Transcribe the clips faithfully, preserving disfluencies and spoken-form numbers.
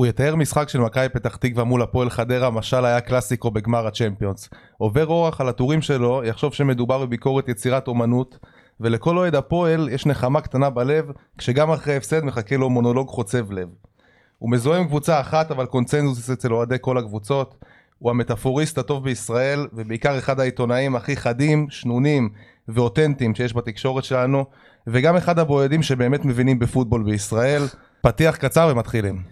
הוא יתאר משחק של מכבי פתח תקווה מול הפועל חדרה, משל היה קלאסיקו בגמר הצ'מפיונס. עובר אורח על הטורים שלו, יחשוב שמדובר בביקורת יצירת אומנות, ולכל אוהד הפועל יש נחמה קטנה בלב, כשגם אחרי הפסד מחכה לו מונולוג חוצב לב. הוא מזוהה עם קבוצה אחת, אבל קונצנזוס אצל אוהדי כל הקבוצות. הוא המטאפוריסט הטוב בישראל, ובעיקר אחד העיתונאים הכי חדים, שנונים ואותנטיים שיש בתקשורת שלנו, וגם אחד הבועדים שבאמת מבינים בפוטבול בישראל. פתיח קצר ומתחילים.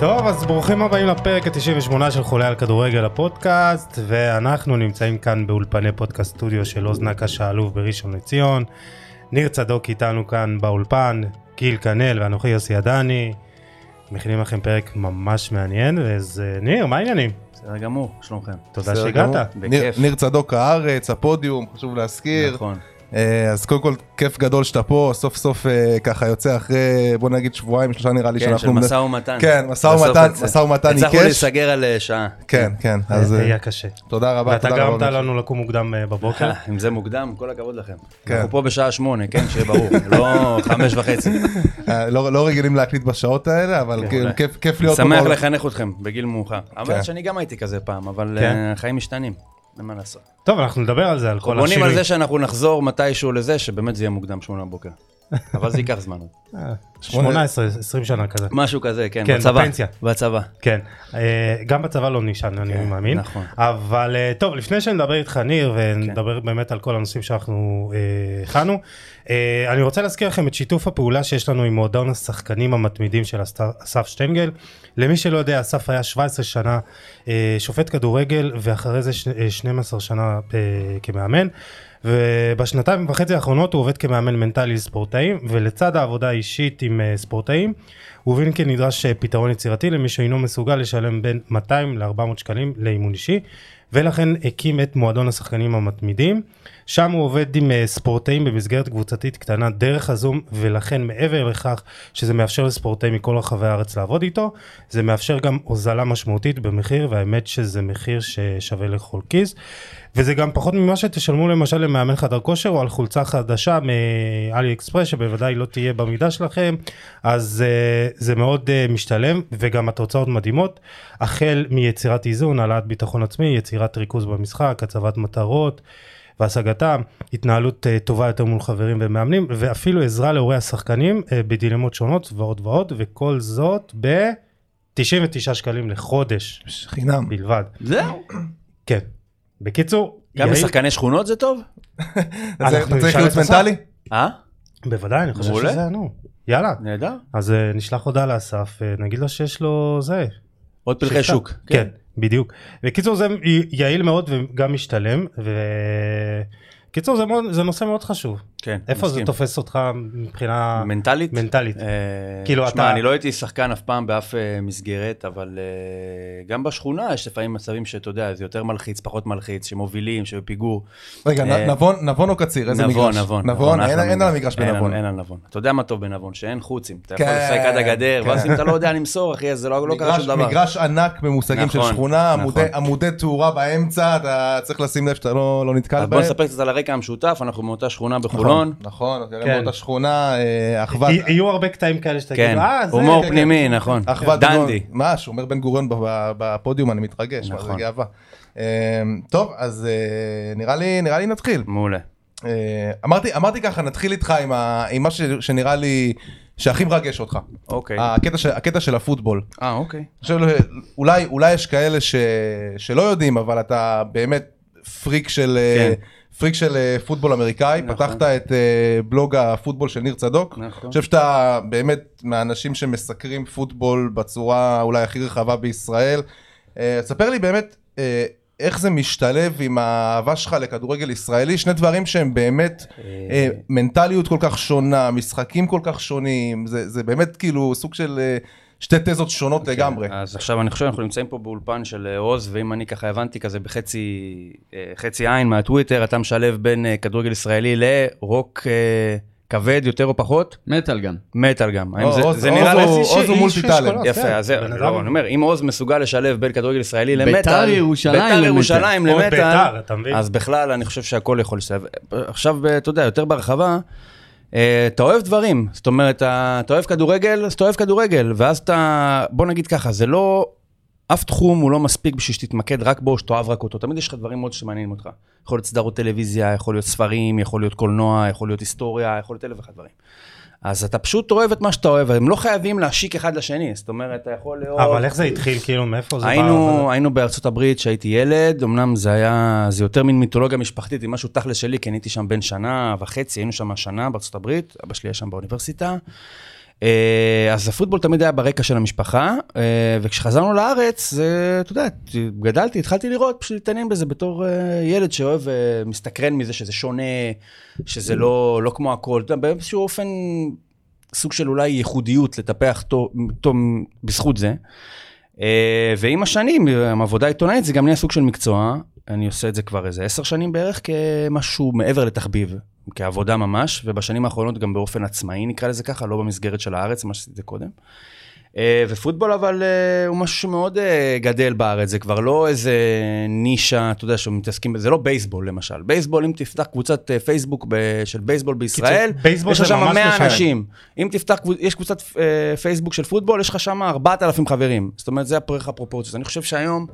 טוב, אז ברוכים הבאים לפרק ה-תשעים ושמונה של חולה על כדורגל הפודקאסט, ואנחנו נמצאים כאן באולפני פודקאסט סטודיו של אוזנקה שעלוב בראשון לציון. ניר צדוק איתנו כאן באולפן, גיל קנל ואנוכי יוסי עדני. מכינים לכם פרק ממש מעניין, אז ניר, מה העניינים? בסדר גמור, שלומכם. תודה שהגעת. ניר צדוק הארץ, הפודיום, חשוב להזכיר. נכון. אז קודם כל כיף גדול שאתה פה, סוף סוף ככה יוצא אחרי, בוא נגיד שבועיים, שלושה נראה לי שאנחנו... כן, של מסע ומתן. כן, מסע ומתן, מסע ומתן ניקש. הצלחנו להיסגר על שעה. כן, כן. זה היה קשה. תודה רבה, תודה רבה. ואתה גרמת לנו לקום מוקדם בבוקר. אם זה מוקדם, כל הכבוד לכם. אנחנו פה בשעה שמונה, כן, שיהיה ברור, לא חמש וחצי. לא רגילים להקליט בשעות האלה, אבל כיף להיות... שמח לחנך אתכם בגיל מאוחר. אבל שאני גם הייתי כזה פעם, אבל החיים משתנים. למה לעשות? טוב, אנחנו נדבר על זה, על כל השינויים. בונים על זה שאנחנו נחזור מתישהו לזה, שבאמת זה יהיה מוקדם שמונה בבוקר. אבל זה ייקח זמן. שמונה עשרה, עשרים שנה כזה. משהו כזה, כן. כן, בפנסיה. בצבא. כן. גם בצבא לא נשען, אני מאמין. נכון. אבל טוב, לפני שנדבר איתך, ניר, ונדבר באמת על כל הנושאים שאנחנו הכנו, אני רוצה להזכיר לכם את שיתוף הפעולה שיש לנו עם מועדון השחקנים המתמידים של אסף שטיינגל. למי שלא יודע, אסף היה שבע עשרה שנה שופט כדורגל, ואחרי זה שתים עשרה שנה כמאמן. ובשנתיים וחצי האחרונות הוא עובד כמאמן מנטלי ספורטאים, ולצד העבודה האישית עם ספורטאים, הוא הבין כי נדרש פתרון יצירתי למי שאינו מסוגל לשלם בין מאתיים לארבע מאות שקלים לאימון אישי, ולכן הקים את מועדון השחקנים המתמידים. שם הוא עובד עם ספורטאים במסגרת קבוצתית קטנה דרך הזום, ולכן מעבר לכך שזה מאפשר לספורטאים מכל רחבי הארץ לעבוד איתו, זה מאפשר גם הוזלה משמעותית במחיר, והאמת שזה מחיר ששווה לכל כיס, וזה גם פחות ממה שתשלמו למשל למאמן חדר כושר או על חולצה חדשה מאלי אקספרס שבוודאי לא תהיה במידה שלכם, אז זה מאוד משתלם, וגם התוצאות מדהימות, החל מיצירת איזון, העלאת ביטחון עצמי, יצירת ריכוז במשחק, הצבת מטרות והשגתם, התנהלות טובה יותר מול חברים ומאמנים, ואפילו עזרה להורי השחקנים בדילמות שונות ועוד ועוד, וכל זאת ב-תשעים ותשעה שקלים לחודש. חינם. בלבד. זהו. כן. בקיצור. גם לשחקני שכונות זה טוב? אנחנו צריך להיות מנטלי? אה? בוודאי, אני חושב שזה ענו. יאללה. נהדר. אז נשלח הודעה לאסף, נגיד לו שיש לו זה. עוד פלחי שוק. כן. בדיוק. וקיצור זה יעיל מאוד וגם משתלם, וקיצור זה, מאוד, זה נושא מאוד חשוב. כן, איפה מסכים. זה תופס אותך מבחינה... מנטלית? מנטלית. אה, כאילו שמה, אתה... אני לא הייתי שחקן אף פעם באף אה, מסגרת, אבל אה, גם בשכונה יש לפעמים מצבים שאתה יודע, זה יותר מלחיץ, פחות מלחיץ, שמובילים, שבפיגור. רגע, אה, נבון, נבון או קציר? איזה נבון, מגרש? נבון, נבון. נבון, אין על המגרש בנבון. אין על נבון. אתה יודע מה טוב בנבון, שאין חוצים. אתה יכול לשחק עד הגדר, ואז אם אתה לא יודע למסור, אחי, אז זה לא קרה שום דבר. מגרש ענק במושגים של שכונה, עמודי תאורה באמצע, אתה צריך לשים לב שאתה לא נתקל בהם. בוא נספר קצת על הרקע המשותף, אנחנו מאותה שכונה בחולון. נכון, נראה באותה שכונה, אחוות... יהיו הרבה קטעים כאלה שתגידו, אה, זה... הומור פנימי, נכון, דנדי. מה, שאומר בן גוריון בפודיום, אני מתרגש, זה גאווה. טוב, אז נראה לי נתחיל. מעולה. אמרתי ככה, נתחיל איתך עם מה שנראה לי שהכי מרגש אותך. אוקיי. הקטע של הפוטבול. אה, אוקיי. אולי יש כאלה שלא יודעים, אבל אתה באמת פריק של... פריק של פוטבול אמריקאי, פתחת את בלוג הפוטבול של ניר צדוק. אני חושב שאתה באמת מהאנשים שמסקרים פוטבול בצורה אולי הכי רחבה בישראל. תספר לי באמת איך זה משתלב עם האהבה שלך לכדורגל ישראלי, שני דברים שהם באמת מנטליות כל כך שונה, משחקים כל כך שונים, זה באמת כאילו סוג של... שתי תזות שונות לגמרי. אז עכשיו אני חושב, אנחנו נמצאים פה באולפן של עוז, ואם אני ככה הבנתי כזה בחצי עין מהטוויטר, אתה משלב בין כדורגל ישראלי לרוק כבד יותר או פחות? מטל גם. מטל גם. זה נראה לי עוז הוא מולטיטלנט. יפה, אז אני אומר, אם עוז מסוגל לשלב בין כדורגל ישראלי למטל, בית"ר ירושלים למטל, אז בכלל אני חושב שהכל יכול לסלב. עכשיו, אתה יודע, יותר ברחבה, אתה אוהב דברים, זאת אומרת, אתה אוהב כדורגל, אז אתה אוהב כדורגל, ואז אתה, בוא נגיד ככה, זה לא... אף תחום הוא לא מספיק בשביל שתתמקד רק בו, שתאהב רק אותו. תמיד יש לך דברים מאוד שמעניינים אותך. יכול להיות סדרות טלוויזיה, יכול להיות ספרים, יכול להיות קולנוע, יכול להיות היסטוריה, יכול להיות אלף ואחד דברים. אז אתה פשוט אוהב את מה שאתה אוהב, הם לא חייבים להשיק אחד לשני, זאת אומרת, אתה יכול לאור... אבל איך זה התחיל, כאילו, מאיפה זה בא? היינו בארצות הברית שהייתי ילד, אמנם זה היה, זה יותר מין מיתולוגיה משפחתית, עם משהו תכל'ס שלי, כי הייתי שם בין שנה וחצי, היינו שם השנה בארצות הברית, אבא שלי היה שם באוניברסיטה, אז הפוטבול תמיד היה ברקע של המשפחה, וכשחזרנו לארץ, אתה יודע, גדלתי, התחלתי לראות, פשוט להתעניין בזה בתור ילד שאוהב, מסתקרן מזה שזה שונה, שזה לא, לא כמו הכל, אתה יודע, באיזשהו אופן, סוג של אולי ייחודיות לטפח תום בזכות זה, ועם השנים, העבודה העיתונאית, זה גם נהיה סוג של מקצוע, אני עושה את זה כבר איזה עשר שנים בערך, כמשהו מעבר לתחביב. כעבודה ממש, ובשנים האחרונות גם באופן עצמאי, נקרא לזה ככה, לא במסגרת של הארץ, מה שעשיתי קודם. ופוטבול אבל הוא משהו מאוד גדל בארץ, זה כבר לא איזה נישה, אתה יודע, שמתעסקים, זה לא בייסבול למשל. בייסבול, אם תפתח קבוצת פייסבוק של בייסבול בישראל, יש לך שם מאה אנשים. אם תפתח, יש קבוצת פייסבוק של פוטבול, יש לך שם ארבעת אלפים חברים. זאת אומרת, זה הפרח הפרופורציות. אני חושב שהיום...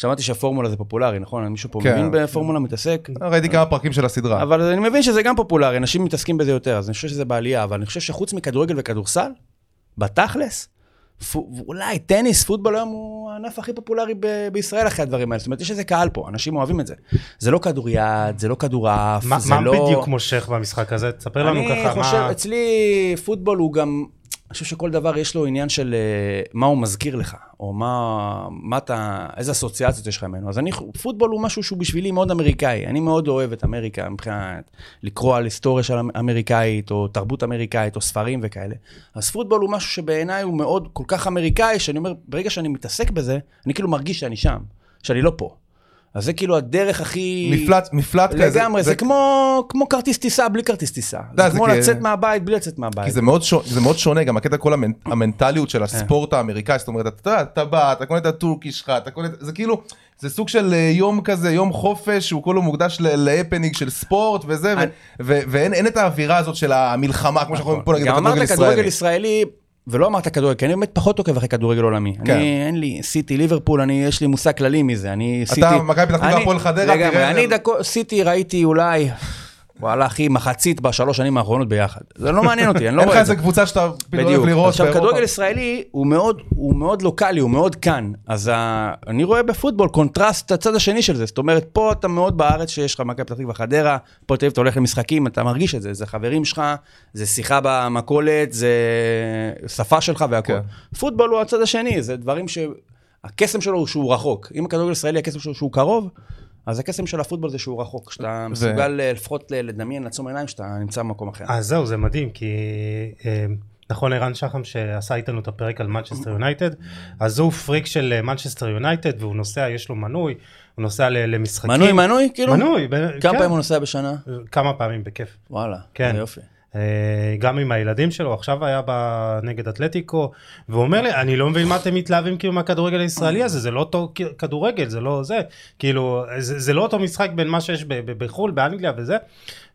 שמעתי שהפורמולה זה פופולרי, נכון? מישהו פה מבין בפורמולה מתעסק? ראיתי כמה פרקים של הסדרה. אבל אני מבין שזה גם פופולרי, אנשים מתעסקים בזה יותר, אז אני חושב שזה בעלייה, אבל אני חושב שחוץ מכדורגל וכדורסל, בתכלס, אולי טניס, פוטבול היום הוא הענף הכי פופולרי בישראל אחרי הדברים האלה. זאת אומרת, יש איזה קהל פה, אנשים אוהבים את זה. זה לא כדוריד, זה לא כדורעף, זה לא... מה בדיוק מושך במשחק הזה? תספר לנו ככה. אני חושב, אצלי פוטבול הוא גם... אני חושב שכל דבר יש לו עניין של מה הוא מזכיר לך, או מה, מה אתה, איזה אסוציאציות יש לך ממנו. אז אני, פוטבול הוא משהו שהוא בשבילי מאוד אמריקאי. אני מאוד אוהב את אמריקה, מבחינת לקרוא על היסטוריה של אמריקאית, או תרבות אמריקאית, או ספרים וכאלה. אז פוטבול הוא משהו שבעיניי הוא מאוד כל כך אמריקאי, שאני אומר, ברגע שאני מתעסק בזה, אני כאילו מרגיש שאני שם, שאני לא פה. אז זה כאילו הדרך הכי... מפלט, מפלט לגמרי, כזה. לגמרי, זה, זה כמו, כמו כרטיס טיסה בלי כרטיס טיסה. זה, זה כמו כי... לצאת מהבית בלי לצאת מהבית. כי זה מאוד, ש... זה מאוד שונה, גם הקטע כל המנ... המנטליות של הספורט האמריקאי, זאת אומרת, אתה, אתה בא, אתה קונה את הטורקי שלך, אתה קונה... זה כאילו... זה סוג של יום כזה, יום חופש, שהוא כולו מוקדש להפנינג של ספורט וזה, אני... ו... ו... ואין את האווירה הזאת של המלחמה, כמו שאנחנו פה נגיד, גם אמרת כדורגל ישראלי... ולא אמרת כדורגל, כי אני באמת פחות עוקב אחרי כדורגל עולמי. אני, אין לי, סיטי, ליברפול, אני, יש לי מושג כללי מזה. אני, סיטי, אתה, מכבי פתח תקווה, הפועל חדרה, תראה, אני דקו, סיטי ראיתי אולי, וואלה, אחי, מחצית בשלוש שנים האחרונות ביחד. זה לא מעניין אותי, אני לא רואה את זה. אין לך איזה קבוצה שאתה בדיוק לראות. עכשיו, כדורגל ישראלי הוא מאוד, הוא מאוד לוקלי, הוא מאוד כאן. אז אני רואה בפוטבול קונטרסט הצד השני של זה. זאת אומרת, פה אתה מאוד בארץ שיש לך מכבי פתח תקווה חדרה, פה אתה הולך למשחקים, אתה מרגיש את זה. זה חברים שלך, זה שיחה במכולת, זה שפה שלך והכל. פוטבול הוא הצד השני, זה דברים שהקסם שלו שהוא רחוק. אם הכדורגל ישראלי, הקסם שלו שהוא קרוב, אז הקסם של הפוטבול זה שהוא רחוק, שאתה מסוגל לפחות לדמיין, לעצום עיניים, שאתה נמצא במקום אחר. אז זהו, זה מדהים, כי נכון, ערן שחם שעשה איתנו את הפרק על מנצ'סטר יונייטד, אז הוא פריק של מנצ'סטר יונייטד, והוא נוסע, יש לו מנוי, הוא נוסע למשחקים. מנוי, מנוי? כאילו? מנוי, כן. כמה פעמים הוא נוסע בשנה? כמה פעמים, בכיף. וואלה, יופי. גם עם הילדים שלו, עכשיו היה נגד אתלטיקו, והוא אומר לי, אני לא מבין מה אתם מתלהבים כאילו מהכדורגל הישראלי הזה, זה לא אותו כדורגל, זה לא זה, כאילו, זה, זה לא אותו משחק בין מה שיש בחול, באנגליה וזה,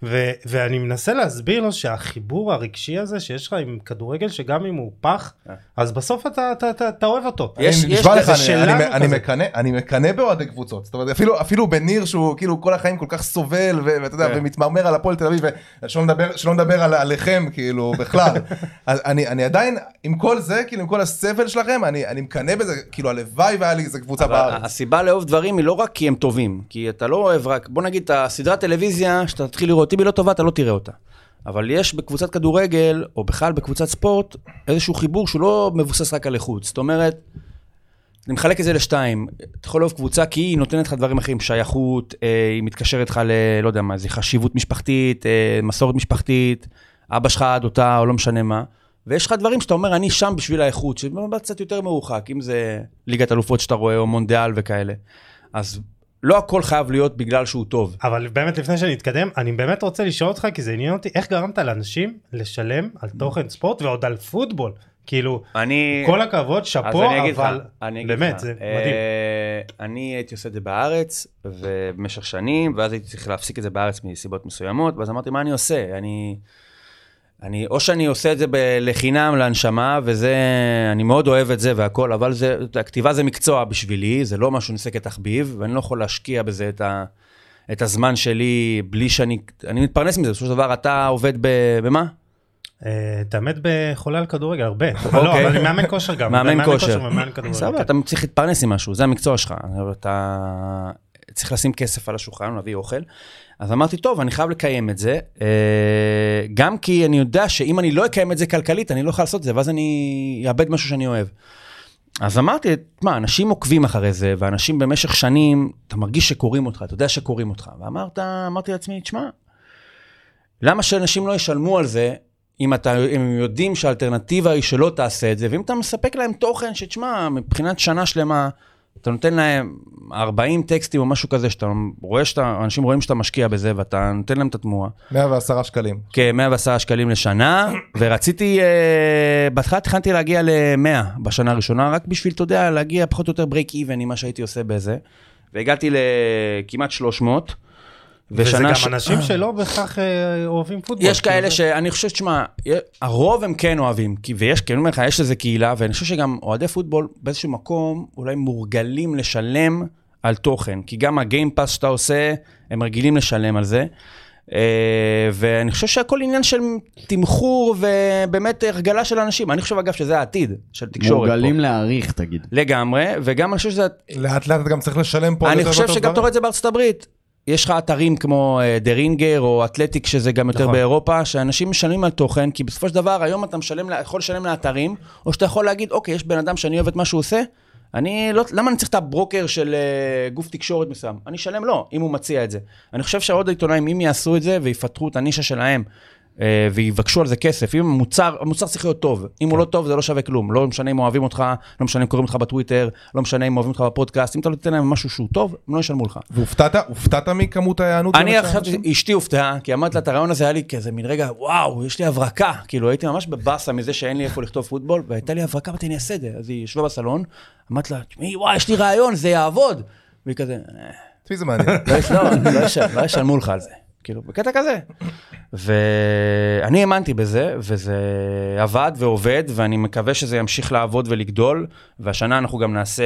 ו, ואני מנסה להסביר לו שהחיבור הרגשי הזה שיש לך עם כדורגל, שגם אם הוא פח, אז בסוף אתה, אתה, אתה, אתה אוהב אותו. יש, אני, יש לך, אני, אני, אני מקנה, אני מקנה בעוד קבוצות, זאת אומרת, אפילו, אפילו בניר שהוא כאילו כל החיים כל כך סובל, ואתה יודע, ומתמרמר על הפועל תל אביב, ושלא מדבר, שלא מדבר על, עליכם, כאילו, בכלל. אז אני, אני עדיין, עם כל זה, כאילו, עם כל הסבל שלכם, אני, אני מקנה בזה, כאילו, הלוואי והיה לי איזה קבוצה בארץ. הסיבה לאהוב דברים היא לא רק כי הם טובים, כי אתה לא אוהב רק, בוא נגיד, הסדרת טלוויזיה, שאתה תתחיל לראות, אם היא לא טובה, אתה לא תראה אותה. אבל יש בקבוצת כדורגל, או בכלל בקבוצת ספורט, איזשהו חיבור שהוא לא מבוסס רק על איכות. זאת אומרת, אני מחלק את זה לשתיים, אתה יכול לאהוב קבוצה כי היא נותנת לך דברים אחרים, שייכות, היא מתקשרת לך ל, לא יודע מה, זה חשיבות משפחתית, מסורת משפחתית, אבא שלך עד אותה או לא משנה מה, ויש לך דברים שאתה אומר, אני שם בשביל האיכות, שזה קצת יותר מרוחק, אם זה ליגת אלופות שאתה רואה או מונדיאל וכאלה. אז לא הכל חייב להיות בגלל שהוא טוב. אבל באמת לפני שנתקדם, אני באמת רוצה לשאול אותך, כי זה עניין אותי, איך גרמת לאנשים לשלם על תוכן ספורט ועוד על פוטבול? כאילו, אני... כל הכבוד, שפו, אבל באמת, לך. זה מדהים. אני הייתי עושה את זה בארץ, ובמשך שנים, ואז הייתי צריך להפסיק את זה בארץ מסיבות מסוימות, ואז אמרתי, מה אני עושה? אני... אני, או שאני עושה את זה לחינם להנשמה, וזה, אני מאוד אוהב את זה והכל, אבל זה, הכתיבה זה מקצוע בשבילי, זה לא משהו נעשה כתחביב, ואני לא יכול להשקיע בזה את, ה, את הזמן שלי, בלי שאני, אני מתפרנס מזה, בסופו של דבר, אתה עובד ב, במה? תאמת בחולה על כדורגל, הרבה. לא, אבל אני מאמן כושר גם. מאמן כושר. סבבה, אתה צריך להתפרנס עם משהו, זה המקצוע שלך, אתה... צריך לשים כסף על השולחן, להביא אוכל. אז אמרתי, טוב, אני חייב לקיים את זה, גם כי אני יודע שאם אני לא אקיים את זה כלכלית, אני לא יכול לעשות את זה, ואז אני אאבד משהו שאני אוהב. אז אמרתי, מה, אנשים עוקבים אחרי זה, ואנשים במשך שנים, אתה מרגיש שקוראים אותך, אתה יודע שקוראים אותך. ואמרת, אמרתי לעצמי, תשמע, למה שאנשים לא ישלמו על זה, אם הם יודעים שהאלטרנטיבה היא שלא תעשה את זה, ואם אתה מספק להם תוכן שתשמע, מבחינת שנה שלמה, אתה נותן להם ארבעים טקסטים או משהו כזה, שאתה רואה שאתה, אנשים רואים שאתה משקיע בזה, ואתה נותן להם את התמורה. מאה ועשרה שקלים. כן, מאה ועשרה שקלים לשנה, ורציתי, בהתחלה תכנתי להגיע ל-מאה בשנה הראשונה, רק בשביל, אתה יודע, להגיע פחות או יותר ברייק איבן, עם מה שהייתי עושה בזה, והגעתי לכמעט שלוש מאות, וזה גם ש... אנשים שלא בכך אוהבים פוטבול. יש כאלה שאני חושב, שמה, הרוב הם כן אוהבים, ויש, כן אומר לך, יש איזו קהילה, ואני חושב שגם אוהדי פוטבול באיזשהו מקום, אולי מורגלים לשלם על תוכן, כי גם הגיימפאס שאתה עושה, הם רגילים לשלם על זה, ואני חושב שהכל עניין של תמחור, ובאמת הרגלה של אנשים, אני חושב אגב שזה העתיד של תקשורת. מורגלים להעריך, תגיד. לגמרי, וגם אני חושב שזה... לאט לאט אתה גם צריך לשלם פה. אני חושב שגם תורד זה בארצות הברית. יש לך אתרים כמו דרינגר או אתלטיק, שזה גם יותר באירופה, שאנשים משלמים על תוכן, כי בסופו של דבר, היום אתה יכול לשלם לאתרים, או שאתה יכול להגיד, אוקיי, יש בן אדם שאני אוהב את מה שהוא עושה, למה אני צריך את הברוקר של גוף תקשורת מסוים? אני אשלם לו, אם הוא מציע את זה. אני חושב שעוד העיתונאים, אם יעשו את זה, ויפתחו את הנישה שלהם, ויבקשו על זה כסף, אם המוצר, המוצר צריך להיות טוב, אם הוא לא טוב זה לא שווה כלום, לא משנה אם אוהבים אותך, לא משנה אם קוראים אותך בטוויטר, לא משנה אם אוהבים אותך בפודקאסט, אם אתה לא תתן להם משהו שהוא טוב, הם לא ישלמו לך. והופתעת, הופתעת מכמות ההיענות? אני עכשיו, אשתי הופתעה, כי אמרת לה, את הרעיון הזה היה לי כזה מין רגע, וואו, יש לי הברקה, כאילו הייתי ממש בבאסה מזה שאין לי איפה לכתוב פוטבול, והייתה לי הברקה, ואתה אני אעשה את זה, אז היא ישבה בסלון, אמרת לה, וואו, יש לי רעיון, זה יעבוד, והיא כזה, זה מעניין, לא ישלמו לך על זה. כאילו, בקטע כזה. ואני האמנתי בזה, וזה עבד ועובד, ואני מקווה שזה ימשיך לעבוד ולגדול, והשנה אנחנו גם נעשה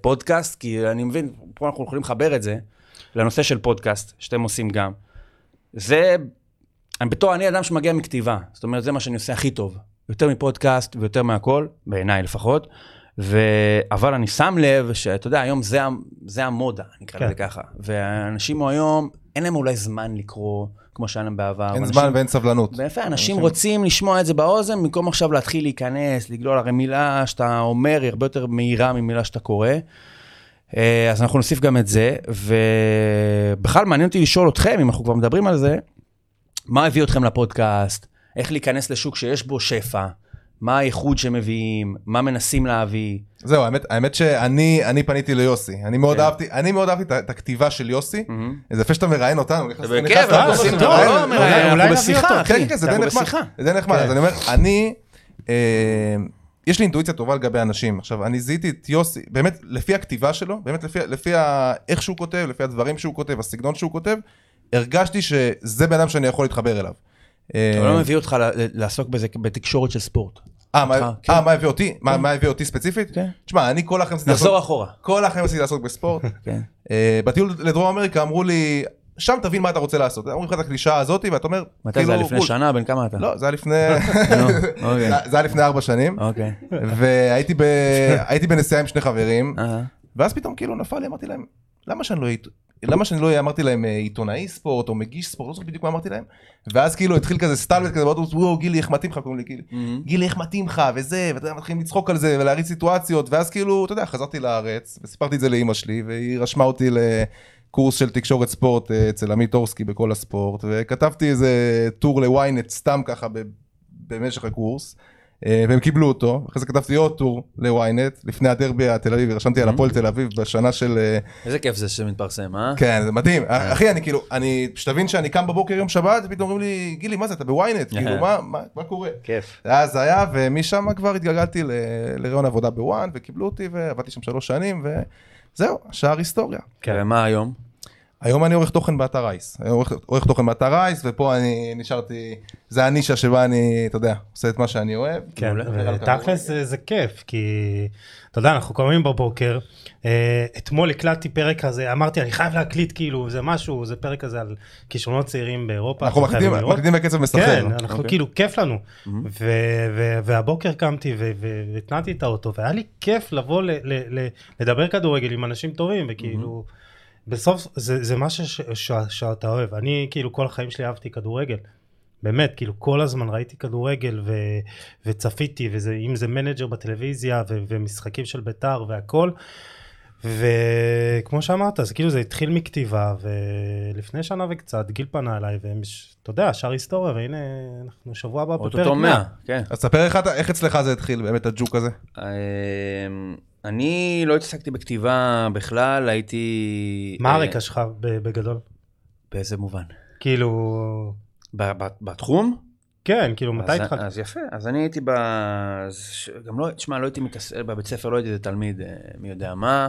פודקאסט, כי אני מבין, פה אנחנו יכולים לחבר את זה, לנושא של פודקאסט, שאתם עושים גם. זה, בתור אני אדם שמגיע מכתיבה, זאת אומרת, זה מה שאני עושה הכי טוב, יותר מפודקאסט ויותר מהכל, בעיניי לפחות, אבל אני שם לב, שאתה יודע, היום זה, זה המודה, אני אקרא לזה ככה, ואנשים הוא היום, אין להם אולי זמן לקרוא, כמו שהיה להם בעבר. אין זמן ואין סבלנות. באיפה, אנשים רוצים לשמוע את זה באוזן, במקום עכשיו להתחיל להיכנס, לגלול, הרי מילה שאתה אומר, היא הרבה יותר מהירה ממילה שאתה קורא. אז אנחנו נוסיף גם את זה, ובכלל מעניין אותי לשאול אתכם, אם אנחנו כבר מדברים על זה, מה הביא אתכם לפודקאסט, איך להיכנס לשוק שיש בו שפע, מה הייחוד שמביאים, מה מנסים להביא. זהו, האמת, האמת שאני, אני פניתי ליוסי. אני מאוד אהבתי, אני מאוד אהבתי את הכתיבה של יוסי. זה פה שאתה מראיין אותנו. כן, אנחנו עושים טוב, לא מראיין, אנחנו בשיחה, אחי. כן, כן, זה די נחמד. זה די נחמד. אז אני אומר, אני, יש לי אינטואיציה טובה לגבי אנשים. עכשיו, אני זיהיתי את יוסי, באמת, לפי הכתיבה שלו, באמת, לפי איך שהוא כותב, לפי הדברים שהוא כותב, הסגנון שהוא כותב, הרגשתי שזה בן אדם שאני יכול להתחבר אליו. אבל לא מביא אותך לעסוק בזה בתקשורת של ספורט. אה, מה הביא אותי? מה הביא אותי ספציפית? תשמע, אני כל החיים... נחזור אחורה. כל החיים עשיתי לעסוק בספורט. בטיול לדרום אמריקה אמרו לי, שם תבין מה אתה רוצה לעשות. אמרו לך את הקלישה הזאת, ואתה אומר... מתי זה היה לפני שנה? בין כמה אתה? לא, זה היה לפני... זה היה לפני ארבע שנים. אוקיי. והייתי בנסיעה עם שני חברים, ואז פתאום כאילו נפל לי, אמרתי להם, למה שאני לא... למה שאני לא אמרתי להם עיתונאי ספורט או מגיש ספורט, לא זוכר בדיוק מה אמרתי להם, ואז כאילו התחיל כזה סטלבט כזה, וואו גילי איך מתאים לך, קוראים לי גילי, גילי איך מתאים לך וזה, ואתה מתחילים לצחוק על זה ולהריץ סיטואציות, ואז כאילו, אתה יודע, חזרתי לארץ וסיפרתי את זה לאמא שלי, והיא רשמה אותי לקורס של תקשורת ספורט אצל עמית אורסקי בכל הספורט, וכתבתי איזה טור לוויינט סתם ככה במשך הקורס, והם קיבלו אותו, אחרי זה כתבתי עוד טור לוויינט, לפני הדרבי התל אביב, ורשמתי על הפועל תל אביב בשנה של... איזה כיף זה שמתפרסם, אה? כן, זה מדהים. אחי, אני כאילו, אני, שתבין שאני קם בבוקר יום שבת, ופתאום אומרים לי, גילי, מה זה, אתה בוויינט? כאילו, מה, מה, מה קורה? כיף. אז היה, ומשם כבר התגלגלתי לרעיון עבודה בוואן, וקיבלו אותי, ועבדתי שם שלוש שנים, וזהו, השאר היסטוריה. כן, מה היום? היום אני עורך תוכן באתר אייס, אני עורך, עורך תוכן באתר אייס, ופה אני נשארתי, זה הנישה שבה אני, אתה יודע, עושה את מה שאני אוהב. כן, ותכלס זה, זה כיף, כי אתה יודע, אנחנו קוראים בבוקר, אתמול הקלטתי פרק הזה, אמרתי, אני חייב להקליט כאילו, זה משהו, זה פרק הזה על כישרונות צעירים באירופה. אנחנו מקליטים בקצב מסחרר. כן, אנחנו okay. כאילו, כיף לנו. Mm-hmm. ו- ו- והבוקר קמתי והתנעתי את האוטו, והיה לי כיף לבוא ל- ל- ל- לדבר כדורגל עם אנשים טובים, וכאילו... Mm-hmm. בסוף זה, זה מה שאתה אוהב. אני כאילו כל החיים שלי אהבתי כדורגל. באמת, כאילו כל הזמן ראיתי כדורגל ו, וצפיתי, וזה, אם זה מנג'ר בטלוויזיה ו, ומשחקים של ביתר והכל. וכמו שאמרת, אז כאילו זה התחיל מכתיבה, ולפני שנה וקצת גיל פנה אליי, ואתה יודע, השאר היסטוריה, והנה אנחנו שבוע הבא בפרק. אותו מאה, כן. אז ספר אחד, איך אצלך זה התחיל, באמת הג'וק הזה? אני לא התעסקתי בכתיבה בכלל, הייתי... מה הרקע שלך בגדול? באיזה מובן? כאילו... בתחום? כן, כאילו מתי התחלתי? אז יפה, אז אני הייתי ב... גם לא, תשמע, לא הייתי מתעסק, בבית ספר לא הייתי תלמיד מי יודע מה,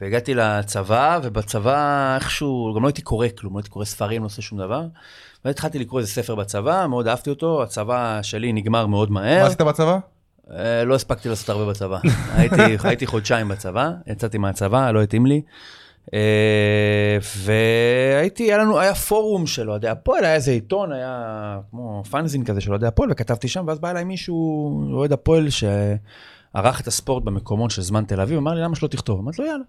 והגעתי לצבא, ובצבא איכשהו, גם לא הייתי קורא כלום, לא הייתי קורא ספרים, לא עושה שום דבר, והתחלתי לקרוא איזה ספר בצבא, מאוד אהבתי אותו, הצבא שלי נגמר מאוד מהר. מה עשית בצבא? לא הספקתי לעשות הרבה בצבא, הייתי חודשיים בצבא, יצאתי מהצבא, לא התאים לי, והייתי, היה לנו, היה פורום של אוהדי הפועל, היה איזה עיתון, היה כמו פאנזין כזה של אוהדי הפועל, וכתבתי שם, ואז בא אליי מישהו, אוהד הפועל שערך את הספורט במקומות של זמן תל אביב, אמר לי, למה שלא תכתוב? אמרתי לו, יאללה.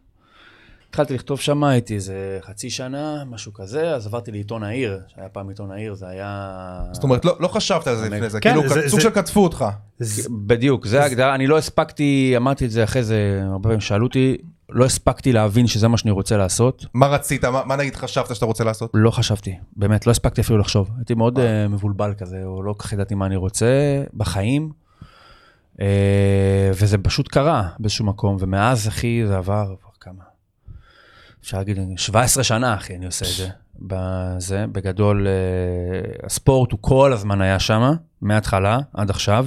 התחלתי לכתוב שם, הייתי איזה חצי שנה, משהו כזה, אז עברתי לעיתון העיר, שהיה פעם עיתון העיר, זה היה... זאת אומרת, לא חשבת על זה לפני זה, כאילו סוג של כתפו אותך. בדיוק, זה הגדרה, אני לא הספקתי, אמרתי את זה אחרי זה, הרבה פעמים שאלו אותי, לא הספקתי להבין שזה מה שאני רוצה לעשות. מה רצית? מה נגיד חשבת שאתה רוצה לעשות? לא חשבתי, באמת, לא הספקתי אפילו לחשוב. הייתי מאוד מבולבל כזה, או לא כך ידעתי מה אני רוצה בחיים, וזה פשוט קרה באיזשהו מקום, ומאז, אחי, זה עבר כמה. אפשר להגיד, שבע עשרה שנה אחי אני עושה את זה, בזה, בגדול, הספורט הוא כל הזמן היה שם, מההתחלה עד עכשיו,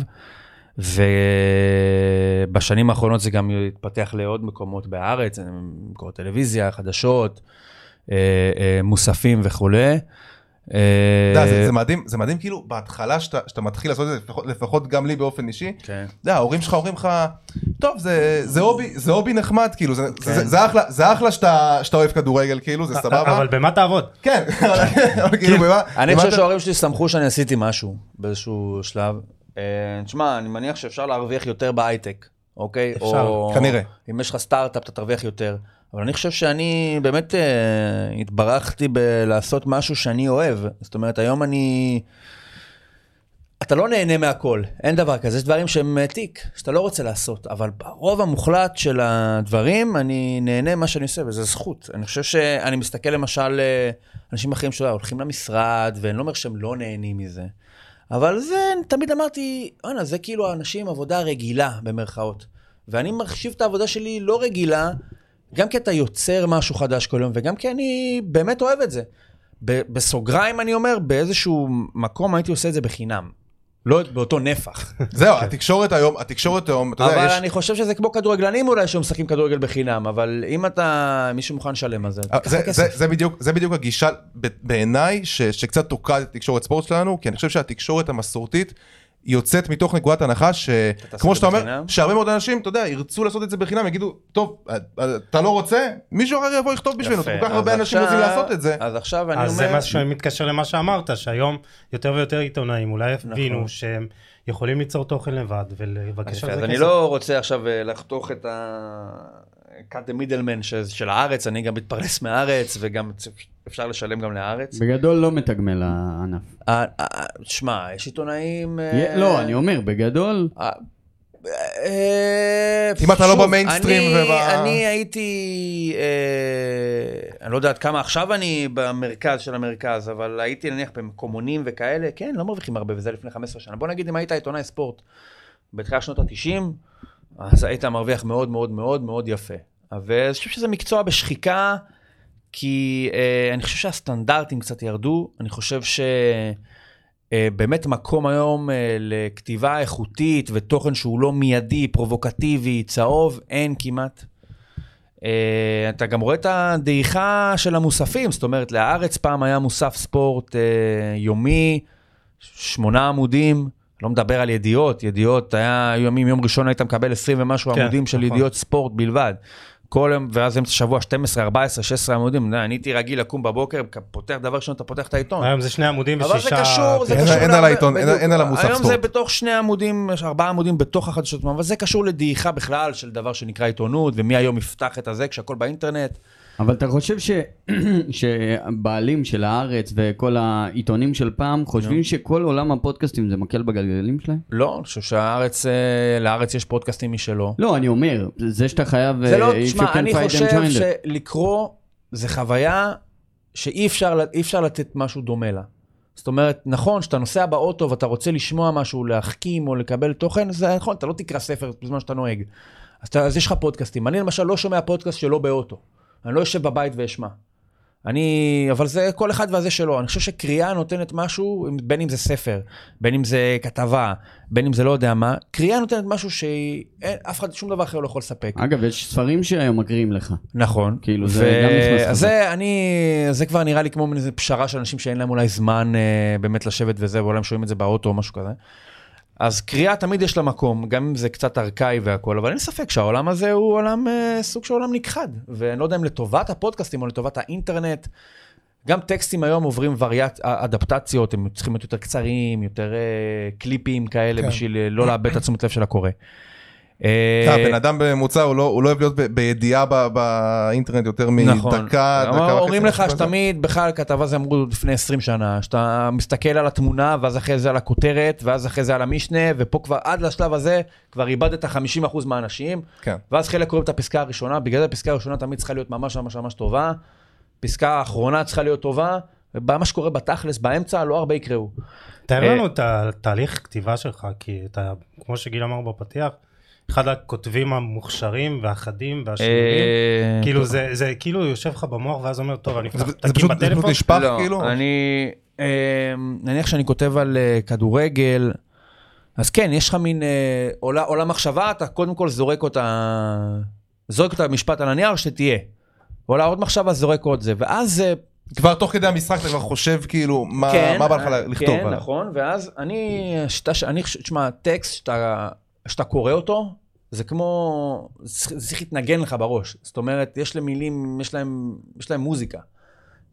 ובשנים האחרונות זה גם התפתח לעוד מקומות בארץ, מקורות טלוויזיה, חדשות, מוספים וכו'. זה מדהים, כאילו בהתחלה שאתה מתחיל לעשות את זה, לפחות גם לי באופן אישי, ההורים שלך הורים לך, טוב זה הובי נחמד, זה אחלה שאתה אוהב כדורגל, זה סבבה, אבל במה תעבוד? כן, אני חושב שההורים שלי סמכו שאני עשיתי משהו באיזשהו שלב. תשמע, אני מניח שאפשר להרוויח יותר בהייטק, אוקיי? כנראה אם יש לך סטארט-אפ אתה תרוויח יותר, אבל אני חושב שאני באמת אה, התברכתי בלעשות משהו שאני אוהב. זאת אומרת, היום אני... אתה לא נהנה מהכל, אין דבר כזה. יש דברים שהם תיק, שאתה לא רוצה לעשות, אבל ברוב המוחלט של הדברים, אני נהנה מה שאני עושה, וזה זכות. אני חושב שאני מסתכל למשל, אנשים אחרים שאולי הולכים למשרד, ואני לא אומר שהם לא נהנים מזה. אבל זה, תמיד אמרתי, אנה, זה כאילו האנשים עבודה רגילה במרכאות. ואני מחשיב את העבודה שלי לא רגילה, גם כי אתה יוצר משהו חדש כל יום, וגם כי אני באמת אוהב את זה. בסוגריים אני אומר, באיזשהו מקום הייתי עושה את זה בחינם. לא באותו נפח. זהו, התקשורת היום, התקשורת היום, אתה יודע, יש... אבל אני חושב שזה כמו כדורגלנים אולי שהם משחקים כדורגל בחינם, אבל אם אתה, מישהו מוכן שלם על זה, תקח כסף. זה בדיוק הגישה בעיניי, שקצת תוקעת את תקשורת ספורט שלנו, כי אני חושב שהתקשורת המסורתית, יוצאת מתוך נקודת הנחה שכמו שאתה אומר, שהרבה מאוד אנשים, אתה יודע, ירצו לעשות את זה בחינם, יגידו, טוב, אתה לא רוצה? מישהו אחר יבוא לכתוב בשבילנו, כל כך הרבה אנשים רוצים לעשות את זה. אז עכשיו אני אומר... אז זה מה שמתקשר למה שאמרת, שהיום יותר ויותר עיתונאים, אולי הבינו שהם יכולים ליצור תוכן לבד ולבקש על זה כסף. אז אני לא רוצה עכשיו לחתוך את cut the middleman של הארץ, אני גם מתפרנס מהארץ, וגם אפשר לשלם גם לארץ. בגדול לא מתגמל הענף. שמע, יש עיתונאים... לא, אני אומר, בגדול... אם אתה לא במיינסטרים ובה... אני הייתי... אני לא יודעת כמה עכשיו אני במרכז של המרכז, אבל הייתי נניח במקומונים וכאלה, כן, לא מרוויחים הרבה, וזה לפני חמש עשרה שנה. בוא נגיד, אם היית עיתונאי ספורט, בתחילת שנות ה-תשעים, אז היית מרוויח מאוד מאוד מאוד מאוד יפה. ואני חושב שזה מקצוע בשחיקה, כי אה, אני חושב שהסטנדרטים קצת ירדו, אני חושב ש... באמת מקום היום לכתיבה איכותית ותוכן שהוא לא מיידי, פרובוקטיבי, צהוב, אין כמעט. אתה גם רואה את הדעיכה של המוספים, זאת אומרת, להארץ פעם היה מוסף ספורט יומי, שמונה עמודים, לא מדבר על ידיעות, ידיעות היה ימים, יום ראשון היית מקבל עשרים ומשהו עמודים של ידיעות ספורט בלבד. כל יום, ואז הם שבוע שתים עשרה, ארבע עשרה, שש עשרה עמודים, אני הייתי רגיל לקום בבוקר, פותח דבר ראשון, אתה פותח את העיתון. היום זה שני עמודים ושישה... אבל זה קשור, זה קשור... אין על העיתון, אין על המוסף ספורט. היום זה בתוך שני עמודים, ארבעה עמודים בתוך החדשות, אבל זה קשור לדעיכה בכלל של דבר שנקרא עיתונות, ומי היום יפתח את הזה כשהכל באינטרנט. אבל אתה חושב שבעלים של הארץ וכל העיתונים של פעם חושבים שכל עולם הפודקאסטים זה מקל בגלגלים שלהם? לא, אני חושב שהארץ, לארץ יש פודקאסטים משלו. לא, אני אומר, זה שאתה חייב... זה לא, תשמע, אני חושב שלקרוא זה חוויה שאי אפשר לתת משהו דומה לה. זאת אומרת, נכון, שאתה נוסע באוטו ואתה רוצה לשמוע משהו, להחכים או לקבל תוכן, זה נכון, אתה לא תקרא ספר בזמן שאתה נוהג. אז יש לך פודקאסטים. אני למשל לא שומע פודקאסט שלא באוטו. אני לא יושב בבית ואשמע. אני, אבל זה כל אחד והזה שלו. אני חושב שקריאה נותנת משהו, בין אם זה ספר, בין אם זה כתבה, בין אם זה לא יודע מה. קריאה נותנת משהו שאף אחד, שום דבר אחר לא יכול לספק. אגב, יש ספרים שהיום מקריאים לך. נכון. כאילו, זה גם נכנס. זה, אני, זה כבר נראה לי כמו מין פשרה של אנשים שאין להם אולי זמן באמת לשבת וזה, ואולי הם שומעים את זה באוטו או משהו כזה. אז קריאה תמיד יש לה מקום, גם אם זה קצת ארכאי והכל, אבל אין ספק שהעולם הזה הוא עולם, סוג של עולם נכחד, ואני לא יודע אם לטובת הפודקאסטים או לטובת האינטרנט, גם טקסטים היום עוברים וריאט, אדפטציות, הם צריכים להיות יותר קצרים, יותר קליפים כאלה, בשביל לא לאבד את עצמת לב של הקורא. הבן אדם במוצא, הוא לא אוהב להיות בידיעה באינטרנט יותר מדקה. אומרים לך שתמיד, בכלל כתבה זה אמרו לפני עשרים שנה, שאתה מסתכל על התמונה, ואז אחרי זה על הכותרת, ואז אחרי זה על המשנה, ופה כבר עד לשלב הזה, כבר איבדת חמישים אחוז מהאנשים, ואז חלק קוראים את הפסקה הראשונה, בגלל זה הפסקה הראשונה תמיד צריכה להיות ממש ממש ממש טובה, פסקה האחרונה צריכה להיות טובה, ומה שקורה בתכלס, באמצע, לא הרבה יקראו. תאר לנו את תהליך הכתיבה שלך, כי כמו שגיל אמר בפתיח, אחד הכותבים המוכשרים והחדים והשלבים, כאילו זה, זה כאילו יושב לך במוח ואז אומר, טוב, אני פשוט נשפח, כאילו. אני, נניח שאני כותב על כדורגל, אז כן, יש לך מין עולם מחשבה, אתה קודם כל זורק אותה, זורק אותה במשפט על הנייר שתהיה, ועולה עוד מחשבה, זורק עוד זה, ואז... כבר תוך כדי המשחק אתה כבר חושב כאילו מה בא לך לכתוב. כן, נכון, ואז אני, תשמע, טקסט שאתה... שאתה קורא אותו, זה כמו, זה צריך להתנגן לך בראש. זאת אומרת, יש למילים, יש להם, יש להם מוזיקה.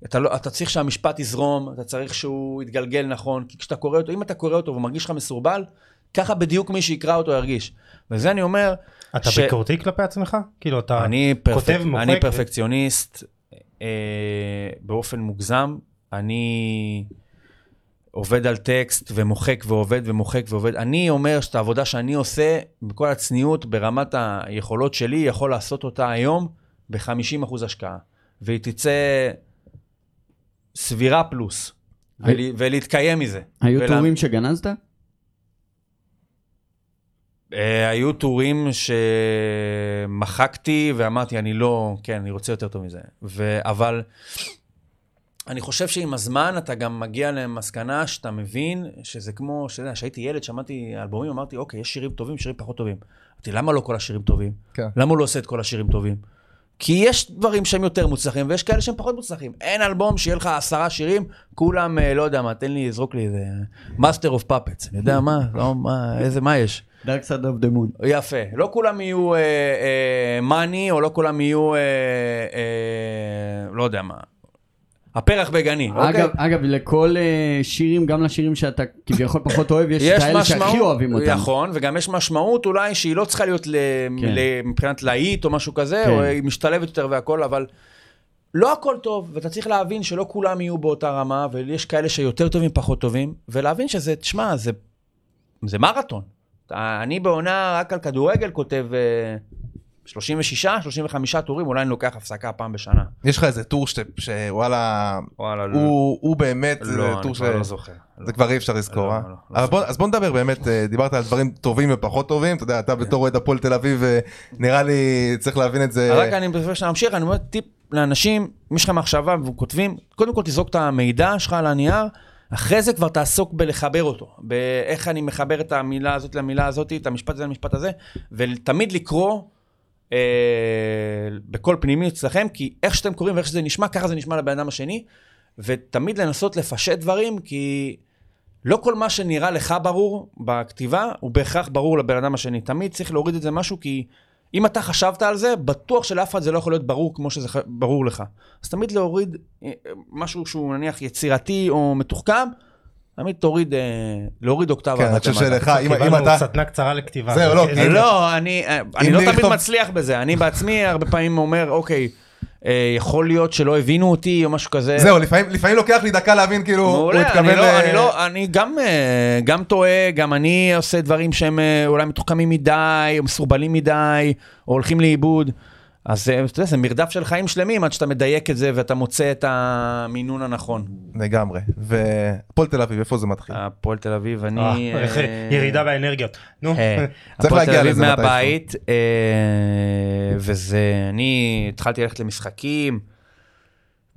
אתה לא, אתה צריך שהמשפט יזרום, אתה צריך שהוא יתגלגל נכון, כי כשאתה קורא אותו, אם אתה קורא אותו ומרגיש לך מסורבל, ככה בדיוק מי שיקרא אותו ירגיש. וזה אני אומר... אתה ש... ביקורתי כלפי עצמך? כאילו, אתה אני פרפק... כותב מוחק? אני פרפקציוניסט, אה, באופן מוגזם. אני... עובד על טקסט ומוחק ועובד ומוחק ועובד. אני אומר שאת העבודה שאני עושה, בכל הצניעות, ברמת היכולות שלי, יכול לעשות אותה היום ב-חמישים אחוז השקעה. והיא תצא סבירה פלוס. ולה... ולהתקיים מזה. היו ולה... תורים שגנזת? Uh, היו תורים שמחקתי ואמרתי, אני לא, כן, אני רוצה יותר טוב מזה. ו... אבל... אני חושב שעם הזמן אתה גם מגיע למסקנה שאתה מבין שזה כמו, שאתה יודע, שהייתי ילד, שמעתי אלבומים, אמרתי, אוקיי, יש שירים טובים, שירים פחות טובים. אמרתי, למה לא כל השירים טובים? כן. למה הוא לא עושה את כל השירים טובים? כי יש דברים שהם יותר מוצלחים, ויש כאלה שהם פחות מוצלחים. אין אלבום שיהיה לך עשרה שירים, כולם, לא יודע מה, תן לי, יזרוק לי איזה מאסטר אוף פאפץ. אני יודע מה, לא, מה, איזה, מה יש? Dark Side of the Moon. יפה. לא כולם יהיו אה, אה, מאני, או לא כולם יהיו, אה, אה, לא יודע מה. הפרח בגני. אגב, אגב, לכל שירים, גם לשירים שאתה כביכול פחות אוהב, יש את האלה שהכי אוהבים אותם. נכון, וגם יש משמעות אולי שהיא לא צריכה להיות מבחינת להיט או משהו כזה, או היא משתלבת יותר והכל, אבל לא הכל טוב, ואתה צריך להבין שלא כולם יהיו באותה רמה, ויש כאלה שיותר טובים, פחות טובים, ולהבין שזה, תשמע, זה מרתון. אני בעונה רק על כדורגל כותב שלושים ושישה שלושים וחמישה טורים, אולי אני לוקח הפסקה פעם בשנה. יש לך איזה טור שוואלה, הוא באמת טור ש... זה כבר אי אפשר לזכור. אז בוא נדבר באמת, דיברת על דברים טובים ופחות טובים, אתה יודע, אתה בתור אוהד הפועל תל אביב, נראה לי צריך להבין את זה. רק אני מבקש שנמשיך, אני אומר טיפ לאנשים, יש לך מחשבה וכותבים, קודם כל תזרוק את המידע שלך על הנייר, אחרי זה כבר תעסוק בלחבר אותו, באיך אני מחבר את המילה הזאת למילה הזאת, את המשפט הזה למשפט הזה, ותמיד לקרוא אה, בכל פנימי אצלכם, כי איך שאתם קוראים ואיך שזה נשמע, ככה זה נשמע לבן אדם השני, ותמיד לנסות לפשט דברים, כי לא כל מה שנראה לך ברור בכתיבה, הוא בהכרח ברור לבן אדם השני, תמיד צריך להוריד את זה משהו, כי אם אתה חשבת על זה, בטוח שלאף אחד זה לא יכול להיות ברור כמו שזה ברור לך. אז תמיד להוריד משהו שהוא נניח יצירתי או מתוחכם, תמיד תוריד, להוריד אוקטבה. כן, אני חושב שלך, אם אתה... קיבלנו סדנה קצרה לכתיבה. זהו, לא. לא, אני לא תמיד מצליח בזה. אני בעצמי הרבה פעמים אומר, אוקיי, יכול להיות שלא הבינו אותי או משהו כזה. זהו, לפעמים לוקח לי דקה להבין כאילו הוא התכוון... אני גם טועה, גם אני עושה דברים שהם אולי מתוחכמים מדי, או מסורבלים מדי, או הולכים לאיבוד. אז אתה יודע, זה מרדף של חיים שלמים עד שאתה מדייק את זה ואתה מוצא את המינון הנכון. לגמרי. והפועל תל אביב, איפה זה מתחיל? הפועל תל אביב, אני... ירידה באנרגיות. נו. הפועל תל אביב מהבית, וזה... אני התחלתי ללכת למשחקים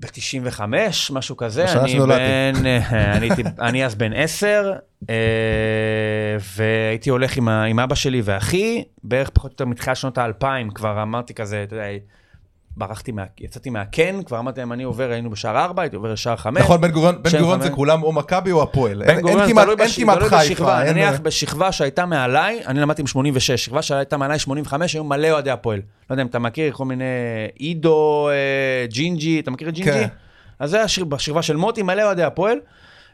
ב-תשעים וחמש, משהו כזה. אני אז בן עשר, והייתי הולך עם אבא שלי ואחי, בערך פחות או יותר מתחילה שנות האלפיים, כבר אמרתי כזה, אתה יודע, ברחתי, יצאתי מהקן, כבר אמרתי להם, אני עובר, היינו בשער ארבע, הייתי עובר לשער חמש. נכון, בן גוריון זה כולם או מכבי או הפועל. בן גוריון זה תלוי בשכבה, נניח בשכבה שהייתה מעליי, אני למדתי עם שמונים ושש, שכבה שהייתה מעליי שמונים וחמש, היו מלא אוהדי הפועל. לא יודע אם אתה מכיר כל מיני אידו, ג'ינג'י, אתה מכיר את ג'ינג'י? אז זה בשכבה של מוטי, מלא אוהדי הפועל,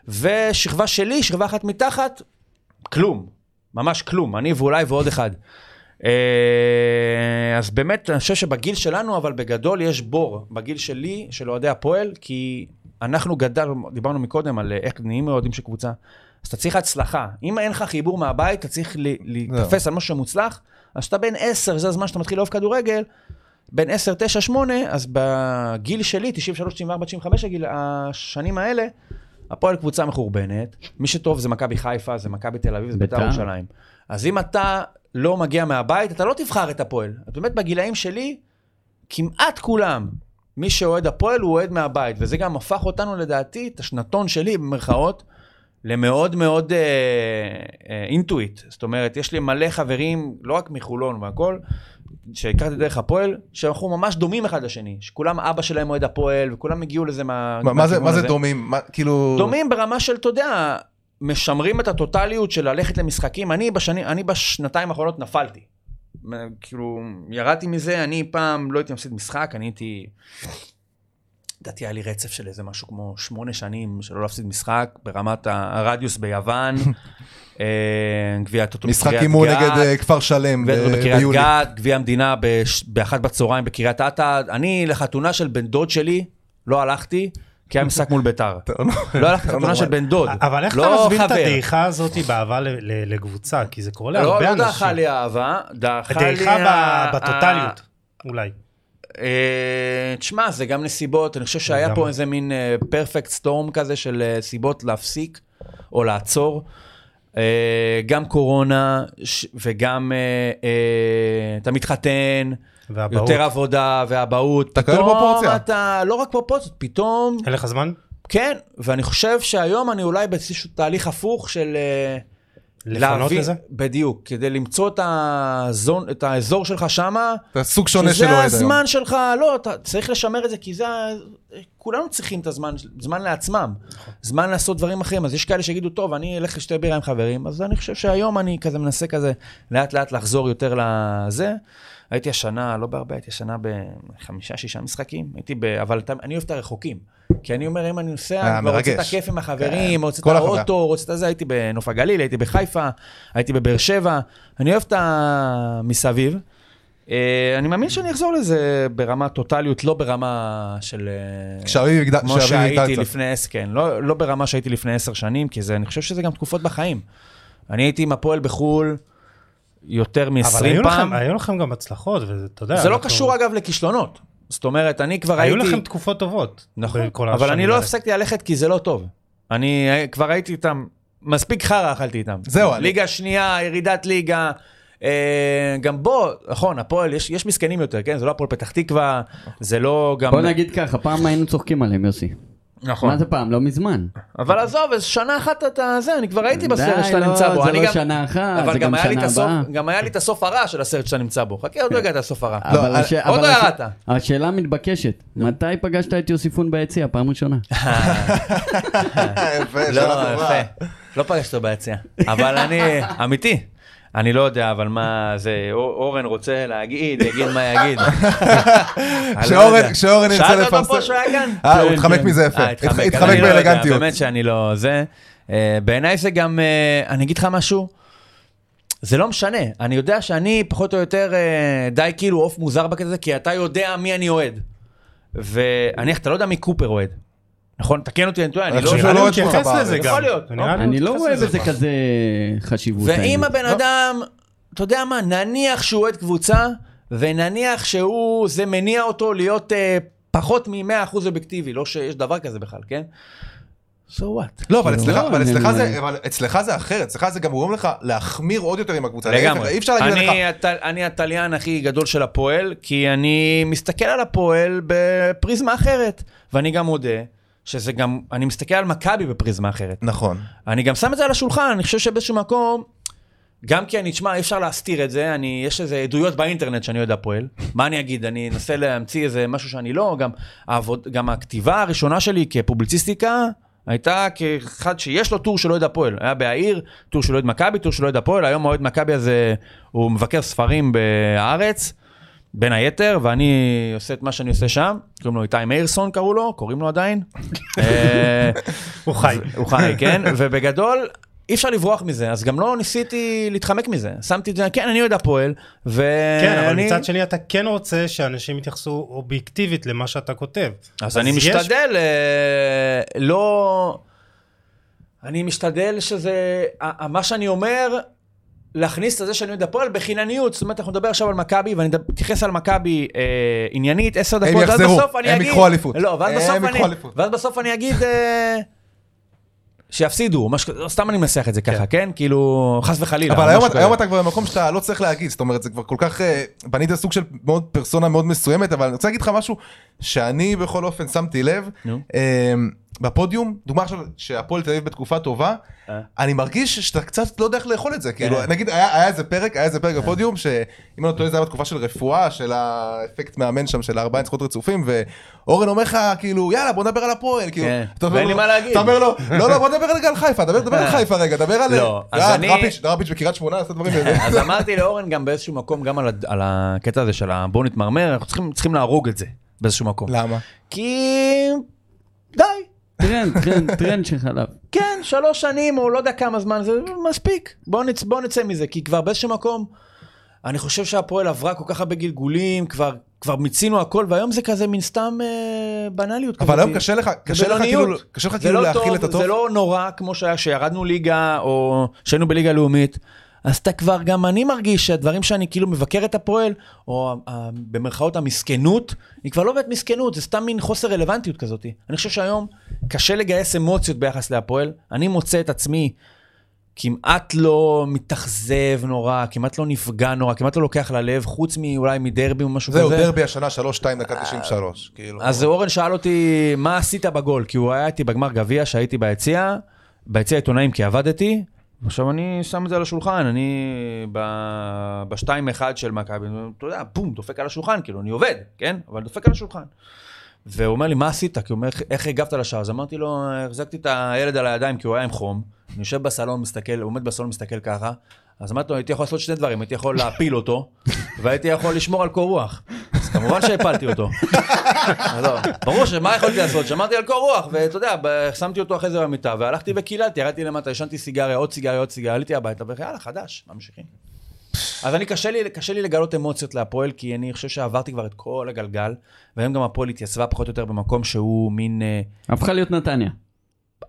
ושכבה שלי, שכבה אחת מתחת, כלום, ממש כלום, אני ואולי ועוד אחד. אז באמת, אני חושב שבגיל שלנו, אבל בגדול יש בור, בגיל שלי, של אוהדי הפועל, כי אנחנו גדלנו, דיברנו מקודם על איך נהיים אוהדים של קבוצה, אז אתה צריך הצלחה. אם אין לך חיבור מהבית, אתה צריך להתאפס על משהו שמוצלח, אז אתה בין עשר, זה הזמן שאתה מתחיל לאהוב כדורגל, בין עשר, תשע, שמונה, אז בגיל שלי, תשעים ושלוש, תשעים וארבע, תשעים וחמש, השנים האלה, הפועל קבוצה מחורבנת, מי שטוב זה מכבי חיפה, זה מכבי תל אביב, זה בית"ר ירושלים. אז אם אתה לא מגיע מהבית, אתה לא תבחר את הפועל. את באמת בגילאים שלי, כמעט כולם, מי שאוהד הפועל הוא אוהד מהבית, וזה גם הפך אותנו לדעתי, את השנתון שלי במרכאות, למאוד מאוד אה, אה, אינטואיט. זאת אומרת, יש לי מלא חברים, לא רק מחולון והכל, שהכרתי דרך הפועל, שאנחנו ממש דומים אחד לשני, שכולם אבא שלהם אוהד הפועל, וכולם הגיעו לזה מה... מה, מה, זה, מה זה דומים? מה, כאילו... דומים ברמה של, אתה יודע, משמרים את הטוטליות של ללכת למשחקים. אני, בשני, אני בשנתיים האחרונות נפלתי. כאילו, ירדתי מזה, אני פעם לא הייתי מפסיד משחק, אני הייתי... דעתי היה לי רצף של איזה משהו כמו שמונה שנים שלא להפסיד משחק, ברמת הרדיוס ביוון, גביעת אותו משחק אימון נגד כפר שלם בקריית גת, גביע המדינה באחת בצהריים בקריית אתא, אני לחתונה של בן דוד שלי לא הלכתי, כי היה משחק מול ביתר. לא הלכתי לחתונה של בן דוד. אבל איך אתה מסביר את הדעיכה הזאת באהבה לקבוצה? כי זה קורה להרבה אנשים. לא דעכה לי אהבה, דעיכה בטוטליות, אולי. תשמע, זה גם נסיבות, אני חושב שהיה פה איזה מין פרפקט סטורם כזה של סיבות להפסיק או לעצור, גם קורונה וגם אתה מתחתן, יותר עבודה והבאות, פתאום אתה לא רק פרופורציות, פתאום... אין לך זמן? כן, ואני חושב שהיום אני אולי באיזשהו תהליך הפוך של... לפנות לזה? בדיוק, כדי למצוא את, הזון, את האזור שלך שמה. את הסוג שונה שלו עד היום. שזה הזמן שלך, לא, אתה צריך לשמר את זה, כי זה, כולנו צריכים את הזמן, זמן לעצמם, זמן לעשות דברים אחרים, אז יש כאלה שיגידו, טוב, אני אלך לשתי בירה עם חברים, אז אני חושב שהיום אני כזה מנסה כזה, לאט לאט לחזור יותר לזה. הייתי השנה, לא בהרבה, הייתי השנה בחמישה, שישה משחקים, הייתי ב... אבל אני אוהב את הרחוקים, כי אני אומר, אם אני נוסע, רוצה את הכיף עם החברים, רוצה את האוטו, רוצה את זה, הייתי בנוף הגליל, הייתי בחיפה, הייתי בבאר שבע, אני אוהב את המסביב, אני מאמין שאני אחזור לזה ברמה טוטליות, לא ברמה של... כמו שהייתי לפני עשר, כן, לא ברמה שהייתי לפני עשר שנים, כי אני חושב שזה גם תקופות בחיים. אני הייתי עם הפועל בחול, יותר מ-עשרים פעם. אבל היו לכם גם הצלחות, ואתה יודע. זה לא קשור אגב לכישלונות. זאת אומרת, אני כבר הייתי... היו לכם תקופות טובות. נכון, אבל אני לא הפסקתי ללכת כי זה לא טוב. אני כבר הייתי איתם, מספיק חרא אכלתי איתם. זהו. ליגה שנייה, ירידת ליגה, גם בו, נכון, הפועל, יש מסכנים יותר, כן? זה לא הפועל פתח תקווה, זה לא גם... בוא נגיד ככה, פעם היינו צוחקים עליהם, יוסי. נכון. מה זה פעם? לא מזמן. אבל עזוב, אז שנה אחת אתה זה, אני כבר הייתי בסרט שאתה נמצא בו. די, לא, זה לא שנה אחת, זה גם שנה הבאה. גם היה לי את הסוף הרע של הסרט שאתה נמצא בו. חכה, עוד לא הגעת הסוף הרע. עוד לא הרעת. השאלה מתבקשת, מתי פגשת את יוסיפון ביציאה, פעם ראשונה? יפה, שאלה טובה. לא פגשת ביציאה, אבל אני אמיתי. אני לא יודע, אבל מה זה, אורן רוצה להגיד, יגיד מה יגיד. שאורן ירצה לפרסם. שאלת אותו פה שהיה כאן? אה, הוא התחמק מזה יפה. התחמק באלגנטיות. באמת שאני לא, זה, בעיניי זה גם, אני אגיד לך משהו, זה לא משנה, אני יודע שאני פחות או יותר די כאילו אוף מוזר בקטע הזה, כי אתה יודע מי אני אוהד. ואני, אתה לא יודע מי קופר אוהד. נכון, תקן אותי, אני טועה, אני לא רואה תשמע בערך. יכול להיות. אני לא רואה בזה כזה חשיבות. ואם הבן אדם, אתה יודע מה, נניח שהוא עוד קבוצה, ונניח שהוא, זה מניע אותו להיות פחות מ-מאה אחוז אובייקטיבי, לא שיש דבר כזה בכלל, כן? So what? לא, אבל אצלך זה אחר, אצלך זה גם גורם לך להחמיר עוד יותר עם הקבוצה. לגמרי. אי אפשר להגיד לך. אני הטליין הכי גדול של הפועל, כי אני מסתכל על הפועל בפריזמה אחרת, ואני גם מודה שזה גם, אני מסתכל על מכבי בפריזמה אחרת. נכון. אני גם שם את זה על השולחן, אני חושב שבאיזשהו מקום, גם כי אני, תשמע, אי אפשר להסתיר את זה, אני, יש איזה עדויות באינטרנט שאני יודע פועל, מה אני אגיד, אני אנסה להמציא איזה משהו שאני לא, גם, העבוד, גם הכתיבה הראשונה שלי כפובליציסטיקה, הייתה כאחד שיש לו טור שלא יודע פועל, היה בעיר, טור שלא יודע מכבי, טור שלא יודע פועל, היום אוהד מכבי הזה, הוא מבקר ספרים בארץ, בין היתר, ואני עושה את מה שאני עושה שם, קוראים לו איתי מיירסון, קראו לו, קוראים לו עדיין. הוא חי. הוא חי, כן, ובגדול, אי אפשר לברוח מזה, אז גם לא ניסיתי להתחמק מזה, שמתי את זה, כן, אני יודע פועל, ואני... כן, אבל מצד שני, אתה כן רוצה שאנשים יתייחסו אובייקטיבית למה שאתה כותב. אז אני משתדל, לא... אני משתדל שזה... מה שאני אומר... להכניס את זה שאני מדבר על בחינניות, זאת אומרת, אנחנו נדבר עכשיו על מכבי, ואני תכנס על מכבי עניינית, עשר דקות, ואז בסוף אני אגיד... הם יקחו אליפות. לא, ואז בסוף אני אגיד שיפסידו, סתם אני מנסח את זה ככה, כן? כאילו, חס וחלילה. אבל היום אתה כבר במקום שאתה לא צריך להגיד, זאת אומרת, זה כבר כל כך... בנית סוג של מאוד פרסונה מאוד מסוימת, אבל אני רוצה להגיד לך משהו שאני בכל אופן שמתי לב, בפודיום, דוגמה עכשיו שהפועל תל אביב בתקופה טובה, אני מרגיש שאתה קצת לא יודע איך לאכול את זה, כאילו, נגיד, היה איזה פרק, היה איזה פרק בפודיום, שאם אני טועה, זה היה בתקופה של רפואה, של האפקט מאמן שם, של ארבעה נצחונות רצופים, ואורן אומר לך, כאילו, יאללה, בוא נדבר על הפועל, כאילו, ואין לי מה להגיד. אתה אומר לו, לא, לא, בוא נדבר רגע על חיפה, דבר על חיפה רגע, דבר על... לא, אז אני... דראפיץ' בקירת שמונה, עשה דברים בזה. אז אמרתי לאורן גם באיזשהו מקום, גם על הקטע הזה של בוא נתמרמר, אנחנו צריכים להרוג את זה באיזשהו מקום. למה? כי... די. טרנד, טרנד, טרנד שחלב. כן, שלוש שנים, או לא יודע כמה זמן, זה מספיק. בוא נצא, בוא נצא מזה, כי כבר באיזשהו מקום, אני חושב שהפועל עברה כל כך הרבה גלגולים, כבר, כבר מיצינו הכל, והיום זה כזה מן סתם אה, בנליות. אבל היום קשה לך, קשה לך כאילו, קשה לך כאילו להכיל את הטוב. זה לא נורא כמו שהיה, שירדנו ליגה, או שהיינו בליגה לאומית, אז אתה כבר, גם אני מרגיש שהדברים שאני כאילו מבקר את הפועל, או במרכאות המסכנות, היא כבר לא באמת מסכנות, זה סתם מין חוסר רלוונטיות כזאת. אני חושב שהיום קשה לגייס אמוציות ביחס להפועל, אני מוצא את עצמי כמעט לא מתאכזב נורא, כמעט לא נפגע נורא, כמעט לא לוקח ללב, חוץ מאולי מדרבי או משהו כזה. זהו, דרבי השנה שלוש שתיים דקה תשעים ושלוש. אז אורן שאל אותי, מה עשית בגול? כי הוא היה איתי בגמר גביע, שהייתי ביציע, ביציע העיתונאים כי עבדתי, עכשיו אני שם את זה על השולחן, אני ב-שתיים אחת של מכבי, אתה יודע, בום, דופק על השולחן, כאילו, אני עובד, כן? אבל דופק על השולחן. והוא אומר לי, מה עשית? כי הוא אומר, איך הגבת לשער? אז אמרתי לו, החזקתי את הילד על הידיים, כי הוא היה עם חום, אני יושב בסלון, מסתכל, עומד בסלון, מסתכל ככה, אז אמרתי לו, הייתי יכול לעשות שני דברים, הייתי יכול להפיל אותו, והייתי יכול לשמור על קור רוח. אז כמובן שהפלתי אותו. ברור שמה יכולתי לעשות? שמרתי על קור רוח, ואתה יודע, שמתי אותו אחרי זה במיטה, והלכתי וקיללתי, ירדתי למטה, ישנתי סיגריה, עוד סיגריה, עוד סיגריה, עליתי הביתה, ויאללה, חדש, ממשיכים. אז אני, קשה לי, קשה לי לגלות אמוציות להפועל, כי אני חושב שעברתי כבר את כל הגלגל, והיום גם הפועל התייצבה פחות או יותר במקום שהוא מין... הפכה להיות נתניה.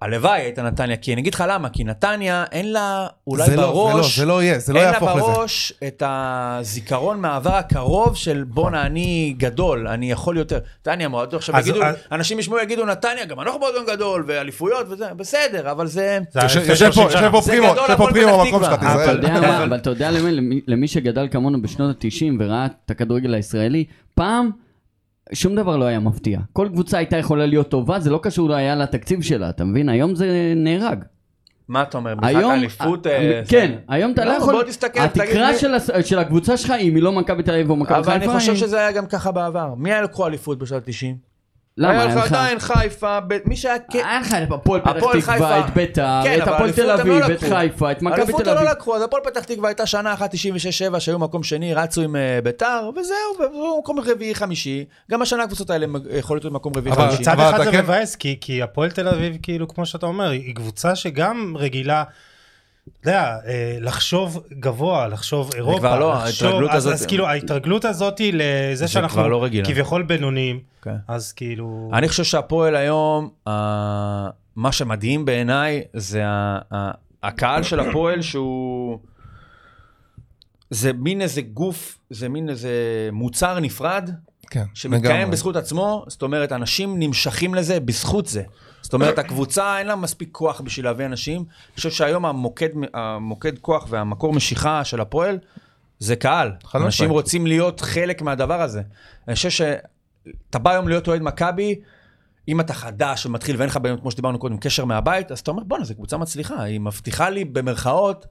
הלוואי הייתה נתניה, כי אני אגיד לך למה, כי נתניה אין לה אולי בראש, אין לה בראש את הזיכרון מהעבר הקרוב של בונה אני גדול, אני יכול יותר. נתניה מועדון, עכשיו יגידו, אנשים ישמעו יגידו נתניה, גם אנחנו מועדון גדול, ואליפויות וזה, בסדר, אבל זה... יושב פה פרימו, יושב פה פרימו במקום שלך, תזרעאל. אבל אתה יודע, למי שגדל כמונו בשנות ה-תשעים וראה את הכדורגל הישראלי, פעם... שום דבר לא היה מפתיע. כל קבוצה הייתה יכולה להיות טובה, זה לא קשור היה לתקציב שלה, אתה מבין? היום זה נהרג. מה אתה אומר? היום... אליפות... כן, היום אתה לא יכול... התקרה של הקבוצה שלך, אם היא לא מכבי תל אביב או מכבי חיפה... אבל אני חושב שזה היה גם ככה בעבר. מי היה לקחו אליפות בשנת תשעים? היה לך עדיין חיפה, מי שהיה... היה לך הפועל פתח תקווה, את ביתר, את הפועל תל אביב, את חיפה, את מכבי תל אביב. אליפות לא לקחו, אז הפועל פתח תקווה הייתה שנה אחת, תשעים ושש שבע, שהיו מקום שני, רצו עם ביתר, וזהו, מקום רביעי חמישי. גם השנה הקבוצות האלה יכולות להיות מקום רביעי חמישי. אבל צד אחד זה מבאס, כי הפועל תל אביב, כאילו, כמו שאתה אומר, היא קבוצה שגם רגילה, אתה יודע, לחשוב גבוה, לחשוב אירופה, אז כאילו ההתרגלות הזאת לזה שאנחנו כביכול בינוניים, אז כאילו... אני חושב שהפועל היום, מה שמדהים בעיניי זה הקהל של הפועל שהוא... זה מין איזה גוף, זה מין איזה מוצר נפרד, שמתקיים בזכות עצמו, זאת אומרת אנשים נמשכים לזה בזכות זה. זאת אומרת, הקבוצה אין לה מספיק כוח בשביל להביא אנשים. אני חושב שהיום המוקד, המוקד כוח והמקור משיכה של הפועל, זה קהל. אנשים רוצים להיות חלק מהדבר הזה. אני חושב שאתה בא היום להיות אוהד מכבי, אם אתה חדש ומתחיל ואין לך ביום, כמו שדיברנו קודם, קשר מהבית, אז אתה אומר, בוא, זו קבוצה מצליחה. היא מבטיחה לי במרכאות,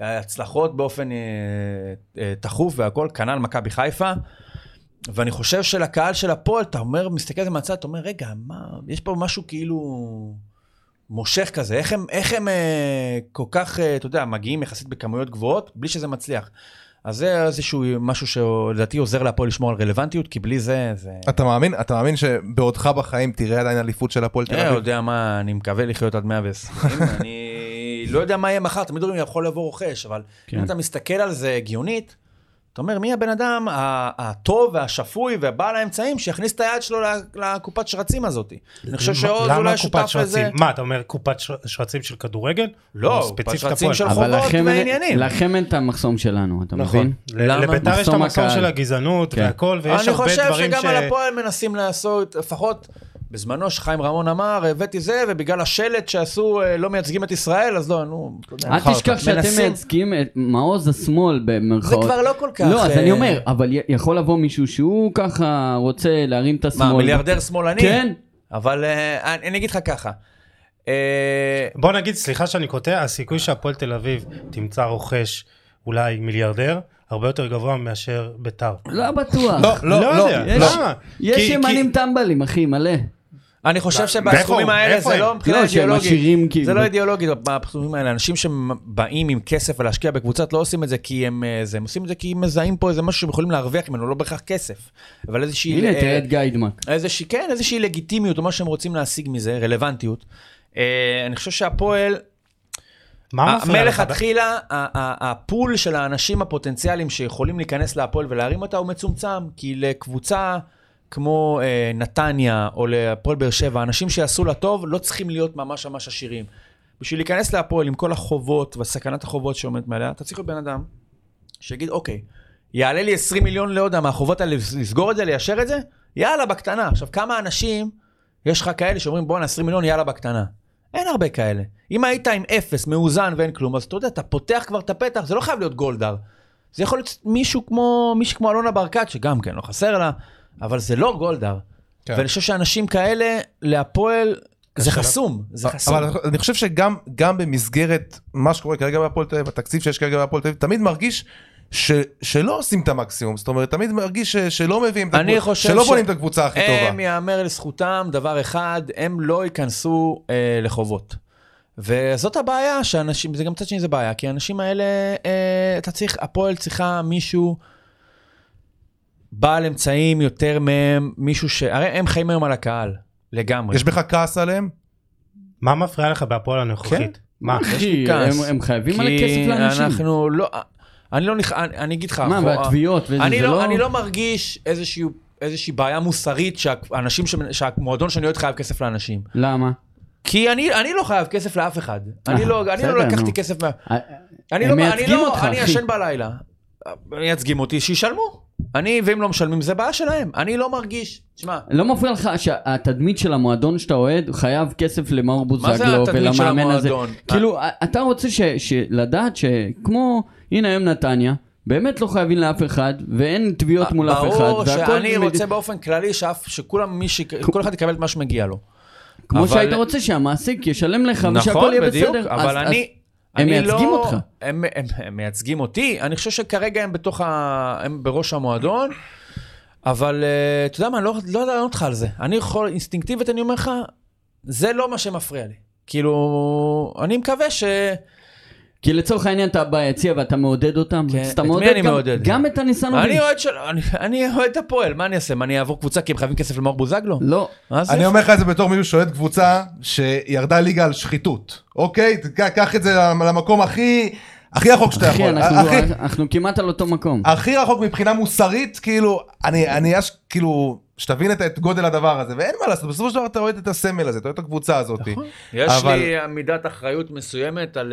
הצלחות באופן אה, אה, תחוף והכל, כנ"ל מכבי חיפה. ואני חושב שלקהל של הפועל, אתה אומר, מסתכל על זה מהצד, אתה אומר, רגע, מה, יש פה משהו כאילו מושך כזה, איך הם, איך הם אה, כל כך, אה, אתה יודע, מגיעים יחסית בכמויות גבוהות, בלי שזה מצליח. אז זה איזשהו משהו שלדעתי עוזר להפועל לשמור על רלוונטיות, כי בלי זה, זה... אתה מאמין? אתה מאמין שבעודך בחיים תראה עדיין אליפות של הפועל תל אביב? אני יודע מה, אני מקווה לחיות עד מאה ועשרים, אני לא יודע מה יהיה מחר, תמיד אומרים, יכול לבוא רוכש, אבל כן. אם אתה מסתכל על זה הגיונית, אתה אומר, מי הבן אדם הטוב והשפוי והבעל האמצעים שיכניס את היד שלו לקופת שרצים הזאת? אני חושב שעוד אולי שותף לזה... מה, אתה אומר קופת שרצים של כדורגל? לא, קופת שרצים של חובות ועניינים. לכם אין את המחסום שלנו, אתה מבין? לביתר יש את המחסום של הגזענות והכל, ויש הרבה דברים ש... אני חושב שגם על הפועל מנסים לעשות, לפחות בזמנו שחיים רמון אמר, הבאתי זה, ובגלל השלט שעשו, לא מייצגים את ישראל, אז לא, נו... אל תשכח שאתם מייצגים את מעוז השמאל במרכאות. זה כבר לא כל כך... לא, אז אני אומר, אבל יכול לבוא מישהו שהוא ככה רוצה להרים את השמאל. מה, מיליארדר שמאלני? כן. אבל אני אגיד לך ככה. בוא נגיד, סליחה שאני קוטע, הסיכוי שהפועל תל אביב תמצא רוכש אולי מיליארדר, הרבה יותר גבוה מאשר ביתר. לא בטוח. לא, לא, לא. יש ימנים טמבלים, אחי, מלא. אני חושב שבתחומים האלה זה לא מבחינה אידיאולוגית, זה לא אידיאולוגית, בתחומים האלה, אנשים שבאים עם כסף ולהשקיע בקבוצת לא עושים את זה כי הם, הם עושים את זה כי הם מזהים פה איזה משהו שיכולים להרוויח ממנו, לא בהכרח כסף, אבל איזושהי... הנה, תראה את גיידמק. איזושהי, כן, איזושהי לגיטימיות, או מה שהם רוצים להשיג מזה, רלוונטיות. אני חושב שהפועל, המלך התחילה, הפול של האנשים הפוטנציאליים שיכולים להיכנס להפועל ולהרים אותה הוא מצומצם, כי לקבוצה... כמו אה, נתניה או לפועל באר שבע, אנשים שיעשו לה טוב לא צריכים להיות ממש ממש עשירים. בשביל להיכנס להפועל עם כל החובות וסכנת החובות שעומדת מעליה, אתה צריך להיות בן אדם שיגיד, אוקיי, יעלה לי עשרים מיליון לעוד מהחובות האלה, לסגור את זה, ליישר את זה, יאללה בקטנה. עכשיו, כמה אנשים יש לך כאלה שאומרים, בוא, עשרים מיליון, יאללה בקטנה. אין הרבה כאלה. אם היית עם אפס, מאוזן ואין כלום, אז אתה יודע, אתה פותח כבר את הפתח, זה לא חייב להיות גולדר. זה יכול להיות מישהו כמו, מישהו כמו אלונה ברקת, שגם כן, לא חסר לה. אבל זה לא גולדר. כן. ואני חושב שאנשים כאלה, להפועל, זה חסום. זה חסום. אבל אני חושב שגם גם במסגרת מה שקורה כרגע בהפועל תל אביב, התקציב שיש כרגע בהפועל תל אביב, תמיד מרגיש ש, שלא עושים את המקסימום. זאת אומרת, תמיד מרגיש ש, שלא מביאים את הקבוצה, שלא בונים את הקבוצה הכי טובה. הם יאמר לזכותם דבר אחד, הם לא ייכנסו אה, לחובות. וזאת הבעיה שאנשים, זה גם קצת שני זה בעיה, כי האנשים האלה, אה, אתה צריך, הפועל צריכה מישהו, בעל אמצעים יותר מהם, מישהו ש... הרי הם חיים היום על הקהל, לגמרי. יש בך כעס עליהם? מה מפריע לך בהפועל הנוכחית? מה? יש לי כעס. הם חייבים על הכסף לאנשים. אנחנו לא... אני לא נכ... אני אגיד לך... מה, והתביעות? אני לא מרגיש איזושהי בעיה מוסרית שהאנשים, שהמועדון שאני עוד חייב כסף לאנשים. למה? כי אני, אני לא חייב כסף לאף אחד. אני לא, אני לא לקחתי כסף מה... אני לא, אני לא, אני ישן בלילה. מייצגים אותי, שישלמו. אני, ואם לא משלמים, זה בעיה שלהם. אני לא מרגיש, תשמע. לא מפריע לך שהתדמית של המועדון שאתה אוהד, חייב כסף למאור בוזגלו ולמאמן הזה. כאילו, אתה רוצה לדעת שכמו, הנה היום נתניה, באמת לא חייבים לאף אחד, ואין תביעות מול אף אחד. ברור שאני רוצה באופן כללי שכל אחד יקבל את מה שמגיע לו. כמו שהיית רוצה שהמעסיק ישלם לך ושהכל יהיה בסדר. אבל אני... הם מייצגים אותך. הם מייצגים אותי. אני חושב שכרגע הם בתוך ה... הם בראש המועדון, אבל אתה יודע מה, אני לא יודע לענות לך על זה. אני יכול, אינסטינקטיבית אני אומר לך, זה לא מה שמפריע לי. כאילו, אני מקווה ש... כי לצורך העניין אתה ביציע ואתה מעודד אותם. את מי אני מעודד? גם את הניסן עובד. אני אוהד את הפועל, מה אני אעשה? מה, אני אעבור קבוצה כי הם חייבים כסף למאור בוזגלו? לא. אני אומר לך את זה בתור מישהו שאוהד קבוצה שירדה ליגה על שחיתות. אוקיי? קח את זה למקום הכי... הכי רחוק שאתה יכול. אנחנו כמעט על אותו מקום. הכי רחוק מבחינה מוסרית, כאילו, אני יש כאילו... שתבין את גודל הדבר הזה, ואין מה לעשות, בסופו של דבר אתה רואה את הסמל הזה, אתה רואה את הקבוצה הזאת. נכון. יש לי עמידת אחריות מסוימת על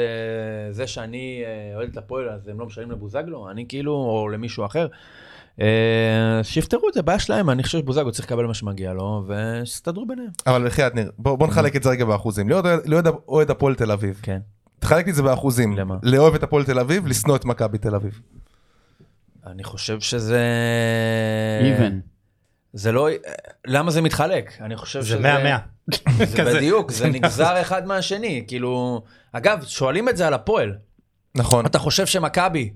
זה שאני אוהד את הפועל, אז הם לא משלמים לבוזגלו, אני כאילו, או למישהו אחר, שיפטרו את זה, בעיה שלהם, אני חושב שבוזגלו צריך לקבל מה שמגיע לו, וסתדרו ביניהם. אבל בחייאת ניר, בוא נחלק את זה רגע באחוזים, לא אוהד הפועל תל אביב. כן. תחלק את זה באחוזים. למה? לאוהב את הפועל תל אביב, לשנוא את מכבי תל אביב. אני חושב שזה זה לא, למה זה מתחלק? אני חושב שזה... מאה מאה. זה בדיוק, זה נגזר אחד מהשני. כאילו, אגב, שואלים את זה על הפועל. נכון. אתה חושב שמכבי,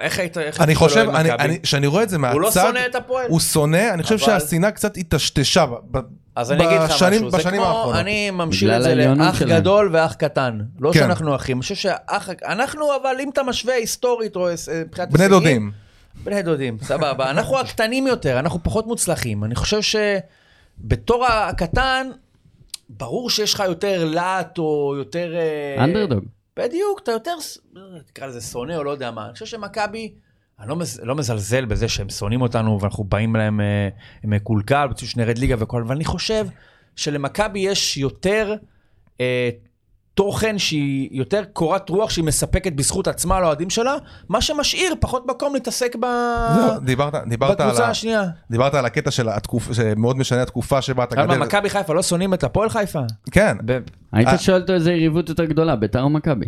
איך היית... אני חושב, שאני רואה את זה מהצד... הוא לא שונא את הפועל. הוא שונא, אני חושב שהשנאה קצת התשתשה בשנים האחרונות. אני ממשיל את זה לאח גדול ואח קטן. לא שאנחנו אחים. אני חושב שאח... אנחנו, אבל אם אתה משווה היסטורית או... בני דודים. בני דודים, סבבה. אנחנו הקטנים יותר, אנחנו פחות מוצלחים. אני חושב שבתור הקטן, ברור שיש לך יותר לאט או יותר... אנדרדוג. בדיוק, אתה יותר... תקרא לזה שונא או לא יודע מה. אני חושב שמכבי, אני לא, מז... לא מזלזל בזה שהם שונאים אותנו ואנחנו באים להם מקולקל, בצורך שנרד ליגה וכל... אבל אני חושב שלמכבי יש יותר... אה, תוכן שהיא יותר קורת רוח שהיא מספקת בזכות עצמה לאוהדים שלה, מה שמשאיר פחות מקום להתעסק בקבוצה השנייה. דיברת על הקטע של התקופה, שמאוד משנה התקופה שבה אתה גדל. מכבי חיפה, לא שונאים את הפועל חיפה? כן. היית שואל אותו איזה יריבות יותר גדולה, ביתר או מכבי?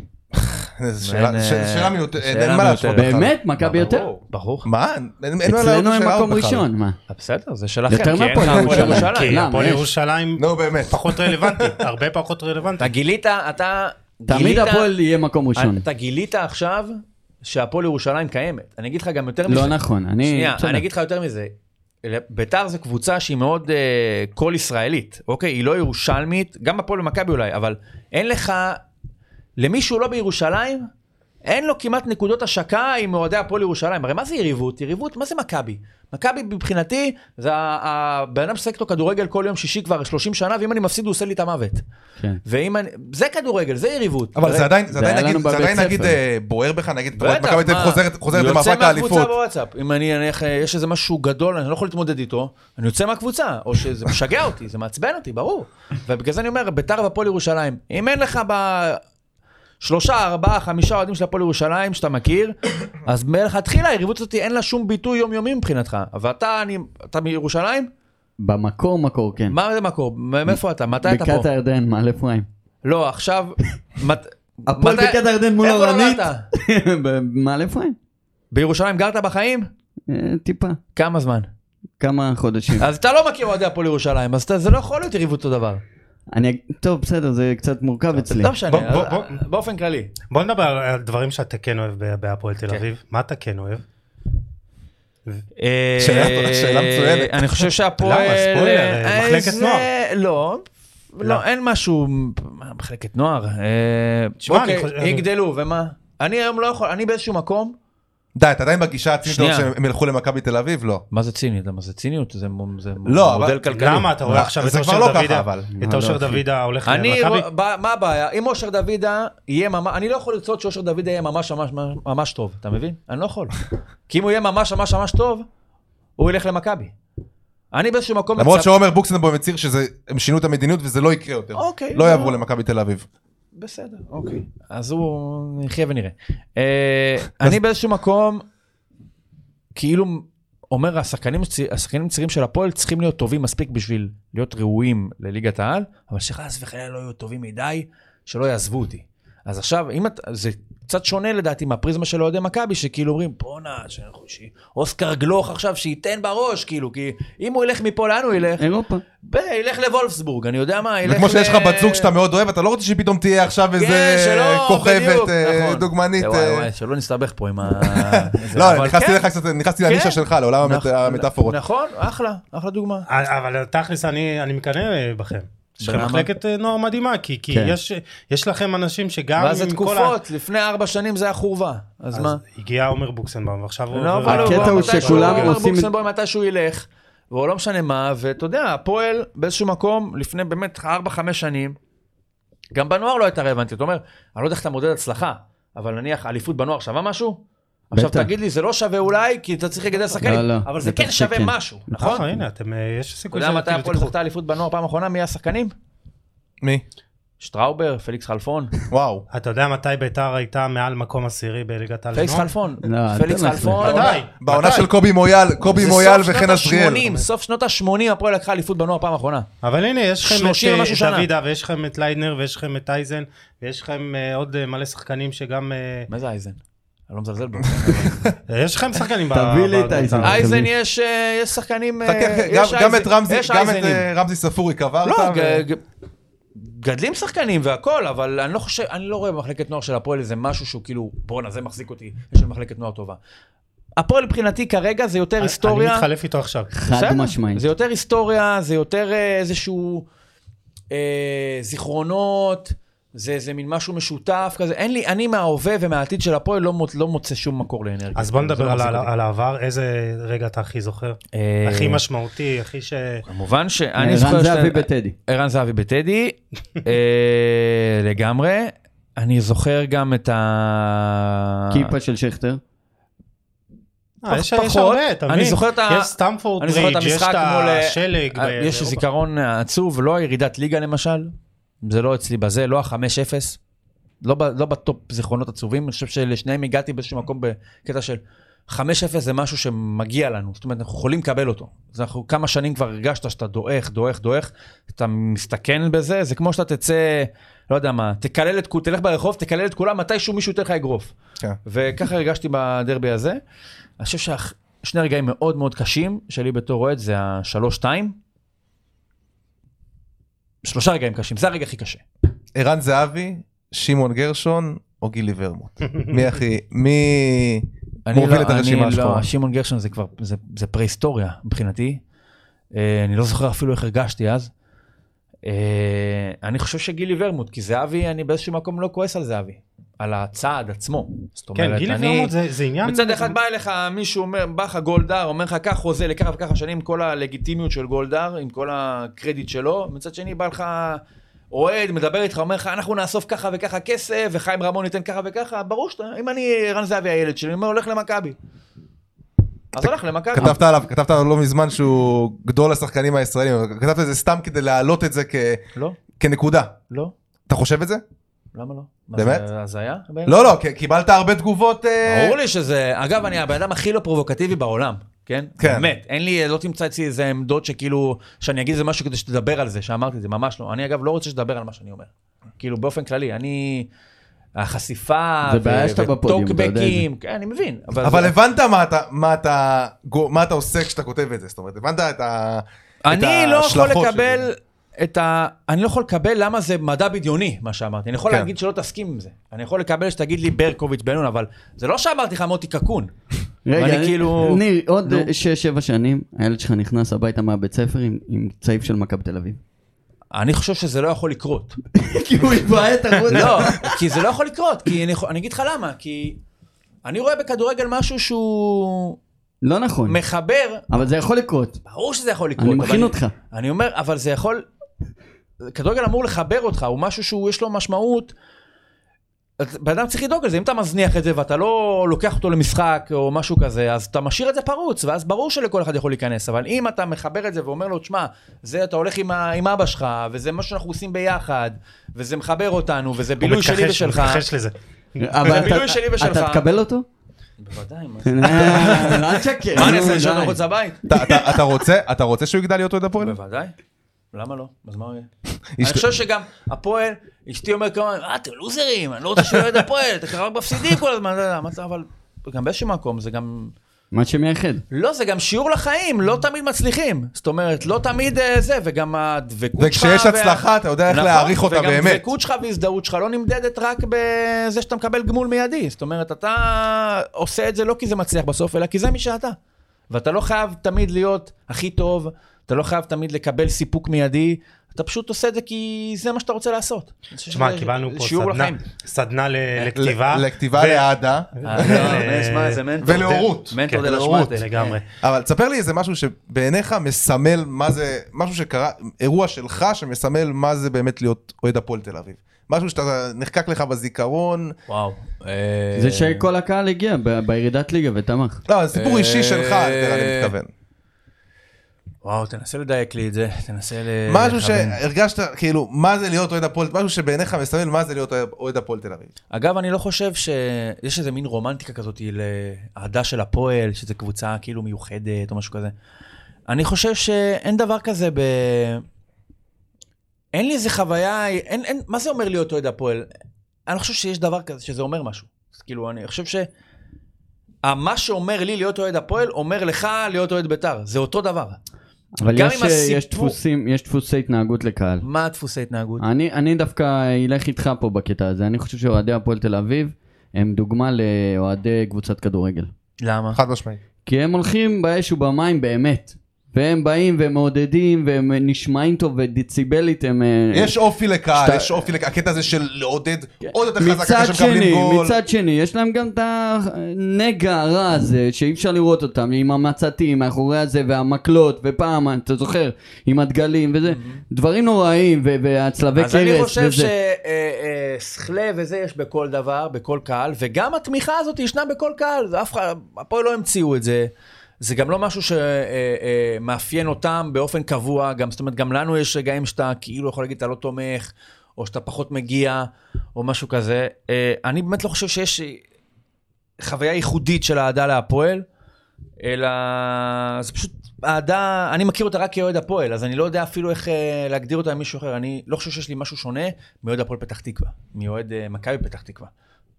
שאלה מיותר, אין מה להשאול בכלל. באמת, מכבי יותר? ברור. מה? אצלנו הם מקום ראשון, מה? בסדר, זה שלכם. יותר מהפועל ירושלים פחות רלוונטי, הרבה פחות רלוונטי. אתה גילית, אתה... תמיד הפועל יהיה מקום ראשון. אתה גילית עכשיו שהפועל ירושלים קיימת. אני אגיד לך גם יותר מזה. לא נכון, אני... שנייה, אני אגיד לך יותר מזה. ביתר זו קבוצה שהיא מאוד כל ישראלית, אוקיי? היא לא ירושלמית, גם בפועל ומכבי אולי, אבל אין לך... למישהו לא בירושלים, אין לו כמעט נקודות השקה עם מועדי הפועל ירושלים. הרי מה זה יריבות? יריבות, מה זה מכבי? מכבי מבחינתי, זה הבנם סקטור כדורגל כל יום שישי כבר שלושים שנה, ואם אני מפסיד הוא עושה לי את המוות. זה כדורגל, זה יריבות. אבל זה עדיין נגיד בוער בך, נגיד, מכבי חוזרת למאבק האליפות. יוצא מהקבוצה בוואטסאפ. אם יש איזה משהו גדול, אני לא יכול להתמודד איתו, אני יוצא מהקבוצה, או שזה משגע אותי, זה מעצבן אותי, ברור. ובגלל זה אני אומר, ביתר והפועל ירושלים, אם אין לך שלושה, ארבעה, חמישה אוהדים של הפועל ירושלים שאתה מכיר, אז מלכתחילה היריבות הזאת אין לה שום ביטוי יומיומי מבחינתך. ואתה, אני, אתה מירושלים? במקור, מקור, כן. מה זה מקור? מאיפה אתה? מתי אתה פה? בקטע ירדן, מעלה פריים. לא, עכשיו... הפועל בקטע ירדן מול הרנית? מעלה פריים. בירושלים גרת בחיים? טיפה. כמה זמן? כמה חודשים. אז אתה לא מכיר אוהדי הפועל ירושלים, אז זה לא יכול להיות יריבות אותו דבר. אני... טוב, בסדר, זה קצת מורכב אצלי. טוב שאני, באופן כללי. בוא נדבר על דברים שאתה כן אוהב בהפועל תל אביב. מה אתה כן אוהב? שאלה מצוינת. אני חושב שהפועל... למה? ספוילר, מחלקת נוער. לא, לא, אין משהו... מחלקת נוער. אוקיי, יגדלו, ומה? אני היום לא יכול, אני באיזשהו מקום... די, אתה עדיין בגישה הצינית שהם הלכו למכבי תל אביב? לא. מה זה ציניות? למה זה ציניות? זה מודל כלכלי. למה אתה רואה עכשיו את אושר דוידה? את אושר דוידה הולך למכבי? מה הבעיה? אם אושר דוידה יהיה ממש... אני לא יכול לרצות שאושר דוידה יהיה ממש ממש טוב, אתה מבין? אני לא יכול. כי אם הוא יהיה ממש ממש ממש טוב, הוא ילך למכבי. אני באיזשהו מקום... למרות שעומר בוקסנבוים הצהיר שהם שינו את המדיניות וזה לא יקרה יותר. אוקיי. לא יעברו למכבי תל אביב. בסדר, אוקיי. אז הוא נחיה ונראה. אני באיזשהו מקום, כאילו אומר, השחקנים הצעירים של הפועל צריכים להיות טובים מספיק בשביל להיות ראויים לליגת העל, אבל שחס וחלילה לא יהיו טובים מדי, שלא יעזבו אותי. אז עכשיו, אם את... זה קצת שונה לדעתי מהפריזמה של אוהדי מכבי, שכאילו אומרים, פונה, אוסקר גלוך עכשיו שייתן בראש, כאילו, כי אם הוא ילך מפה, לאן הוא ילך? אירופה. ב- ילך לוולפסבורג, אני יודע מה, ילך... וכמו ל... שיש לך בת זוג שאתה מאוד אוהב, אתה לא רוצה שפתאום תהיה עכשיו כן, איזה שלא, כוכבת בדיוק, נכון. דוגמנית. וואי, וואי, שלא נסתבך פה עם ה... לא, נכנסתי כן? לך קצת, נכנסתי כן. לנישה שלך, לעולם נכ... המטאפורות. נכון, אחלה, אחלה דוגמה. אבל תכלס, אני, אני מקנה בכם. שמחלקת נוער מדהימה, כי יש לכם אנשים שגם... ואז התקופות, לפני ארבע שנים זה היה חורבה, אז מה? הגיע עומר בוקסנבוים, ועכשיו... הקטע הוא שכולם עושים... עומר בוקסנבוים מתי שהוא ילך, והוא לא משנה מה, ואתה יודע, הפועל באיזשהו מקום, לפני באמת ארבע, חמש שנים, גם בנוער לא הייתה רלוונטית, אתה אומר, אני לא יודע איך אתה מודד הצלחה, אבל נניח, אליפות בנוער שווה משהו? עכשיו תגיד לי, זה לא שווה אולי, כי אתה צריך לגדל שחקנים, אבל זה כן שווה משהו, נכון? הנה, יש סיכוי שאתה... אתה יודע מתי הפועל זכתה אליפות בנוער פעם האחרונה, מי השחקנים? מי? שטראובר, פליקס חלפון. וואו. אתה יודע מתי ביתר הייתה מעל מקום עשירי בליגת העל? פליקס חלפון. פליקס חלפון. מתי? בעונה של קובי מויאל, קובי מויאל וכן אסריאל. סוף שנות ה-שמונים הפועל לקחה אליפות בנוער פעם האחרונה. אבל הנה, יש לכם את דוידה, ויש לכם את ליידנר, ויש לכם את אייזן, ויש לכם עוד מלא שחקנים שגם... מה זה אייזן? אני לא מזלזל בו. יש לכם שחקנים. תביא לי את אייזן. אייזן יש שחקנים. גם את רמזי ספורי קבר. לא, גדלים שחקנים והכל, אבל אני לא חושב, אני לא רואה במחלקת נוער של הפועל איזה משהו שהוא כאילו, בונה, זה מחזיק אותי, יש לי מחלקת נוער טובה. הפועל מבחינתי כרגע זה יותר היסטוריה. אני מתחלף איתו עכשיו. חד משמעית. זה יותר היסטוריה, זה יותר איזשהו זיכרונות, זה, זה מין משהו משותף כזה. אין לי, אני מההווה ומהעתיד של הפועל לא מוצא, לא מוצא שום מקור לאנרגיה. אז בוא נדבר על, על, על העבר. איזה רגע אתה הכי זוכר? אה... הכי משמעותי, הכי ש... כמובן שאני ערן זוכר... ערן זהבי שת... בטדי. ערן זהבי בטדי, אה, לגמרי. אני זוכר גם את ה... כיפה של שכטר. יש הרבה, תמיד. יש סטמפורד ברידג', יש את השלג. יש זיכרון עצוב, לא הירידת ליגה למשל. זה לא אצלי בזה, לא ה-חמש אפס, לא, לא בטופ זיכרונות עצובים, אני חושב שלשניהם הגעתי באיזשהו מקום בקטע של חמש אפס זה משהו שמגיע לנו, זאת אומרת, אנחנו יכולים לקבל אותו, אז אנחנו כמה שנים כבר הרגשת שאתה דואך, דואך, דואך, אתה מסתכן בזה, זה כמו שאתה תצא, לא יודע מה, תקלל את, תלך ברחוב, תקלל את כולם, מתישהו מישהו יותר לך אגרוף, כן. וככה הרגשתי בדרבי הזה, אני חושב ששני הרגעים מאוד מאוד קשים שלי בתור רועד, זה ה-שלוש שתיים, שלושה רגעים קשים, זה הרגע הכי קשה. ערן זהבי, שימון גרשון, או גילי ורמוט. מי הכי, מי מוביל את הרשימה השחורה? שימון גרשון זה כבר, זה פרה-היסטוריה מבחינתי. אני לא זוכר אפילו איך הרגשתי אז. אני חושב שגילי ורמוט, כי זהבי, אני באיזשהו מקום לא כועס על זהבי. על הצעד עצמו. כן, גילי ורמוט זה עניין. מצד אחד בא אליך מישהו, אומר, בא לך גולדר, אומר לך כך חוזה לכך וכך השנים, עם כל הלגיטימיות של גולדר, עם כל הקרדיט שלו. מצד שני בא לך אוהד, מדבר איתך, אומר לך, אנחנו נאסוף ככה וככה כסף, וחיים רמון ניתן ככה וככה. ברור שאתה, אם אני ערן זהבי הילד שלי, אני הולך למכבי. אז הולך למכבי. כתבת עליו, כתבת עליו לא מזמן שהוא גדול השחקנים הישראלים. כתבת את זה סתם כדי להעלות את זה כנקודה. לא. אתה חושב את זה? למה לא? באמת? אז היה? לא, לא, קיבלת הרבה תגובות... ברור לי שזה... אגב, אני הבן אדם הכי לא פרובוקטיבי בעולם, כן? באמת, אין לי, לא תמצא אצלי איזה עמדות שכאילו, שאני אגיד איזה משהו כדי שתדבר על זה, שאמרתי את זה, ממש לא. אני אגב לא רוצה שתדבר על מה שאני אומר. כאילו, באופן כללי, אני... החשיפה... זה בעיה שאתה בפודיום, אתה יודע את זה. כן, אני מבין. אבל הבנת מה אתה עושה כשאתה כותב את זה, זאת אומרת, הבנת את ההשלכות של זה. את ה... אני לא יכול לקבל למה זה מדע בדיוני, מה שאמרתי. אני יכול כן. להגיד שלא תסכים עם זה. אני יכול לקבל שתגיד לי ברקוביץ' בנון, אבל זה לא שאמרתי לך מוטי קקון. רגע, אני, כאילו... ניר, עוד שש שבע שנים, הילד שלך נכנס הביתה מהבית ספר עם, עם צעיף של מכבי תל אביב. אני חושב שזה לא יכול לקרות. כי הוא יבעה את הרוד. לא, כי זה לא יכול לקרות. כי אני, אני אגיד לך למה, כי אני רואה בכדורגל משהו שהוא... לא נכון. מחבר. אבל זה יכול לקרות. ברור שזה יכול לקרות. אני מכין אותך. אני אומר, אבל זה יכול... כדורגל אמור לחבר אותך, הוא משהו שיש לו משמעות באדם צריך לדאוג לזה, אם אתה מזניח את זה ואתה לא לוקח אותו למשחק או משהו כזה, אז אתה משאיר את זה פרוץ, ואז ברור שלכל אחד יכול להיכנס, אבל אם אתה מחבר את זה ואומר לו, תשמע, זה אתה הולך עם, עם אבא שלך, וזה מה שאנחנו עושים ביחד, וזה מחבר אותנו, וזה בילוי מתכחש, שלי ושלך. הוא מתכחש לזה. אבל אתה, אתה תקבל אותו? בוודאי, מה? לא תשקר. מה נעשה שאתה רוצה בית? אתה רוצה שהוא יגדל להיות עוד הפועל? בוודאי. למה לא? אז מה הוא יהיה? אני חושב שגם הפועל, אשתי אומר כמה, אה, אתם לוזרים, אני לא רוצה שהוא ירד הפועל, אתה רק מפסידים כל הזמן, אבל גם באיזשהו מקום, זה גם... מה שמייחד? לא, זה גם שיעור לחיים, לא תמיד מצליחים. זאת אומרת, לא תמיד זה, וגם הדבקות שלך... וכשיש הצלחה, אתה יודע איך להעריך אותה באמת. וגם הדבקות שלך והזדהות שלך לא נמדדת רק בזה שאתה מקבל גמול מיידי. זאת אומרת, אתה עושה את זה לא כי זה מצליח בסוף, אלא כי זה מי שאתה. ואתה לא חייב תמיד להיות הכי טוב, אתה לא חייב תמיד לקבל סיפוק מיידי, אתה פשוט עושה את זה כי זה מה שאתה רוצה לעשות. תשמע, קיבלנו פה סדנה לכתיבה. לכתיבה להעדה. ולהורות. מנטור דלשמט. לגמרי. אבל תספר לי איזה משהו שבעיניך מסמל מה זה, משהו שקרה, אירוע שלך שמסמל מה זה באמת להיות אוהד הפועל תל אביב. משהו שאתה נחקק לך בזיכרון. וואו. זה שכל הקהל הגיע בירידת ליגה ותמך. לא, סיפור אישי שלך, אני מתכוון. וואו, תנסה לדייק לי את זה, תנסה ל... משהו שהרגשת, כאילו, מה זה להיות אוהד הפועל, משהו שבעיניך מסמל, מה זה להיות אוהד הפועל תל אביב. אגב, אני לא חושב שיש איזה מין רומנטיקה כזאת להעדה של הפועל, שזו קבוצה כאילו מיוחדת או משהו כזה. אני חושב שאין דבר כזה ב... אין לי איזה חוויה, אין, אין, מה זה אומר להיות אוהד הפועל? אני חושב שיש דבר כזה, שזה אומר משהו. כאילו, אני חושב ש... מה שאומר לי להיות אוהד הפועל, אומר לך להיות אוהד בית"ר. זה אותו דבר. אבל יש, הסיפור... יש, דפוסים, יש דפוסי התנהגות לקהל. מה דפוסי התנהגות? אני, אני דווקא אלך איתך פה בקטע הזה. אני חושב שאוהדי הפועל תל אביב הם דוגמה לאוהדי קבוצת כדורגל. למה? חד משמעי. כי הם הולכים באש ובמים באמת. והם באים והם מעודדים והם נשמעים טוב ודציבלית הם... יש אופי לקהל, שת... יש אופי לקהל, הקטע הזה של לעודד כן. עוד יותר חזקה שמקבלים גול. מצד שני, יש להם גם את הנגע הרע הזה שאי אפשר לראות אותם, עם המצתים, האחורי הזה והמקלות ופעם, אתה זוכר, עם הדגלים וזה, mm-hmm. דברים נוראים ו- והצלבי קרס וזה. אז אני חושב ששכלה וזה יש בכל דבר, בכל קהל, וגם התמיכה הזאת ישנה בכל קהל, אף אחד, פה לא המציאו את זה. זה גם לא משהו שמאפיין אותם באופן קבוע, גם, זאת אומרת, גם לנו יש רגעים שאתה כאילו יכול להגיד, אתה לא תומך, או שאתה פחות מגיע, או משהו כזה. אני באמת לא חושב שיש חוויה ייחודית של העדה להפועל, אלא זה פשוט העדה, אני מכיר אותה רק כאוהד הפועל, אז אני לא יודע אפילו איך להגדיר אותה עם מישהו אחר. אני לא חושב שיש לי משהו שונה מאוהד הפועל פתח תקווה, מאוהד מכבי פתח תקווה.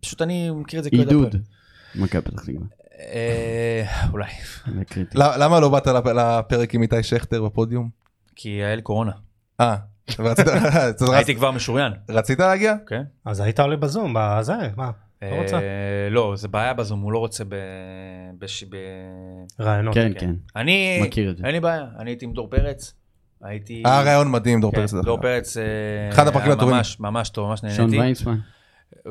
פשוט אני מכיר את זה כאוהד הפועל. עידוד, מכבי פתח תקווה. אולי. למה לא באת לפרק עם איתי שכטר בפודיום? כי היה לי קורונה. אה. הייתי כבר משוריין. רצית להגיע? כן. אז היית עולה בזום, זה, מה? לא רוצה? לא, זה בעיה בזום, הוא לא רוצה ברעיונות. כן, כן. אני, אין לי בעיה, אני הייתי עם דור פרץ. היה רעיון מדהים, דור פרץ. דור פרץ. אחד הפרקים הטובים. ממש, ממש טוב, ממש נהניתי. שון ויינסמן.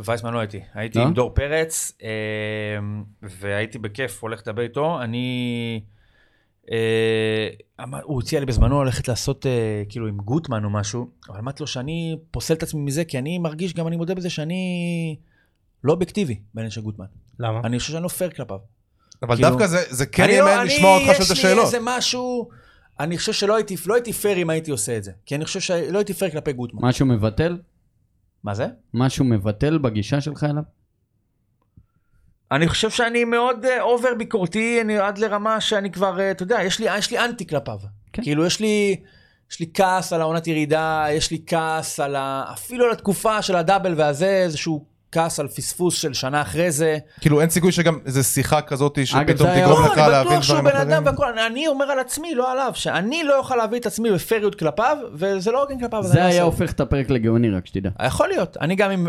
וייסמן לא הייתי, הייתי עם דור פרץ, והייתי בכיף, הולך לדבר איתו, אני, הוא הציע לי בזמנו הולכת לעשות כאילו עם גוטמן או משהו, אבל אמרתי לו שאני פוסל את עצמי מזה, כי אני מרגיש, גם אני מודה בזה שאני לא אובייקטיבי בעניין של גוטמן. למה? אני חושב שאני לא פייר כלפיו. אבל דווקא זה כן יאמן לשמוע אותך של את השאלות. אני, יש לי איזה משהו... אני חושב שלא הייתי פייר אם הייתי עושה את זה, כי אני חושב שלא הייתי פייר כלפי גוטמן. משהו מבטל? מה זה? משהו מבטל בגישה שלך אליו? אני חושב שאני מאוד אובר ביקורתי, אני עד לרמה שאני כבר, אתה יודע, יש לי, יש לי אנטי כלפיו. כאילו יש לי, יש לי כעס על העונת ירידה, יש לי כעס על ה... אפילו על התקופה של הדאבל והזה, איזשהו כעס על פספוס של שנה אחרי זה. כאילו אין סיכוי שגם איזו שיחה כזאת שפתאום תגרום לך להבין דברים אחרים. אני בטוח שהוא בן אדם והכל, אני אומר על עצמי, לא עליו, שאני לא יכול להביא את עצמי בפריות כלפיו, וזה לא הוגן כלפיו. זה היה הופך את הפרק לגאוני, רק שתדע. יכול להיות.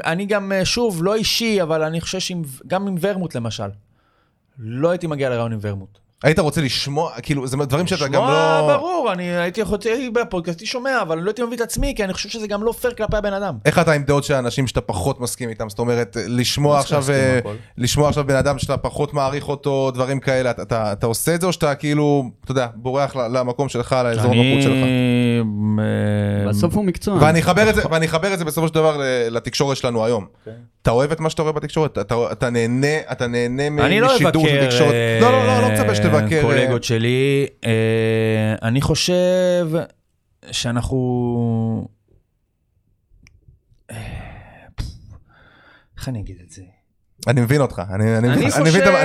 אני גם, שוב, לא אישי, אבל אני חושב שגם עם ורמוט למשל, לא הייתי מגיע לרעיון עם ורמוט. היית רוצה לשמוע, כאילו, זה דברים שאתה גם לא... שמוע, ברור, אני הייתי בפודקאסטי שומע, אבל אני לא הייתי מביא את עצמי, כי אני חושב שזה גם לא פייר כלפי הבן אדם. איך אתה עם דעות של האנשים שאתה פחות מסכים איתם? זאת אומרת, לשמוע עכשיו בן אדם שאתה פחות מעריך אותו, דברים כאלה, אתה עושה את זה או שאתה כאילו, אתה יודע, בורח למקום שלך, לאזור המקום שלך? בסוף הוא מקצוע. ואני אחבר את זה בסופו של דבר לתקשורת שלנו היום. אתה אוהב את מה שאתה רואה בתקשורת, אתה נהנה משידור של תקשורת. לא, לא, לא, לא מצפה שתבקר. קולגות שלי, אני חושב שאנחנו... איך אני אגיד את זה? אני מבין אותך, אני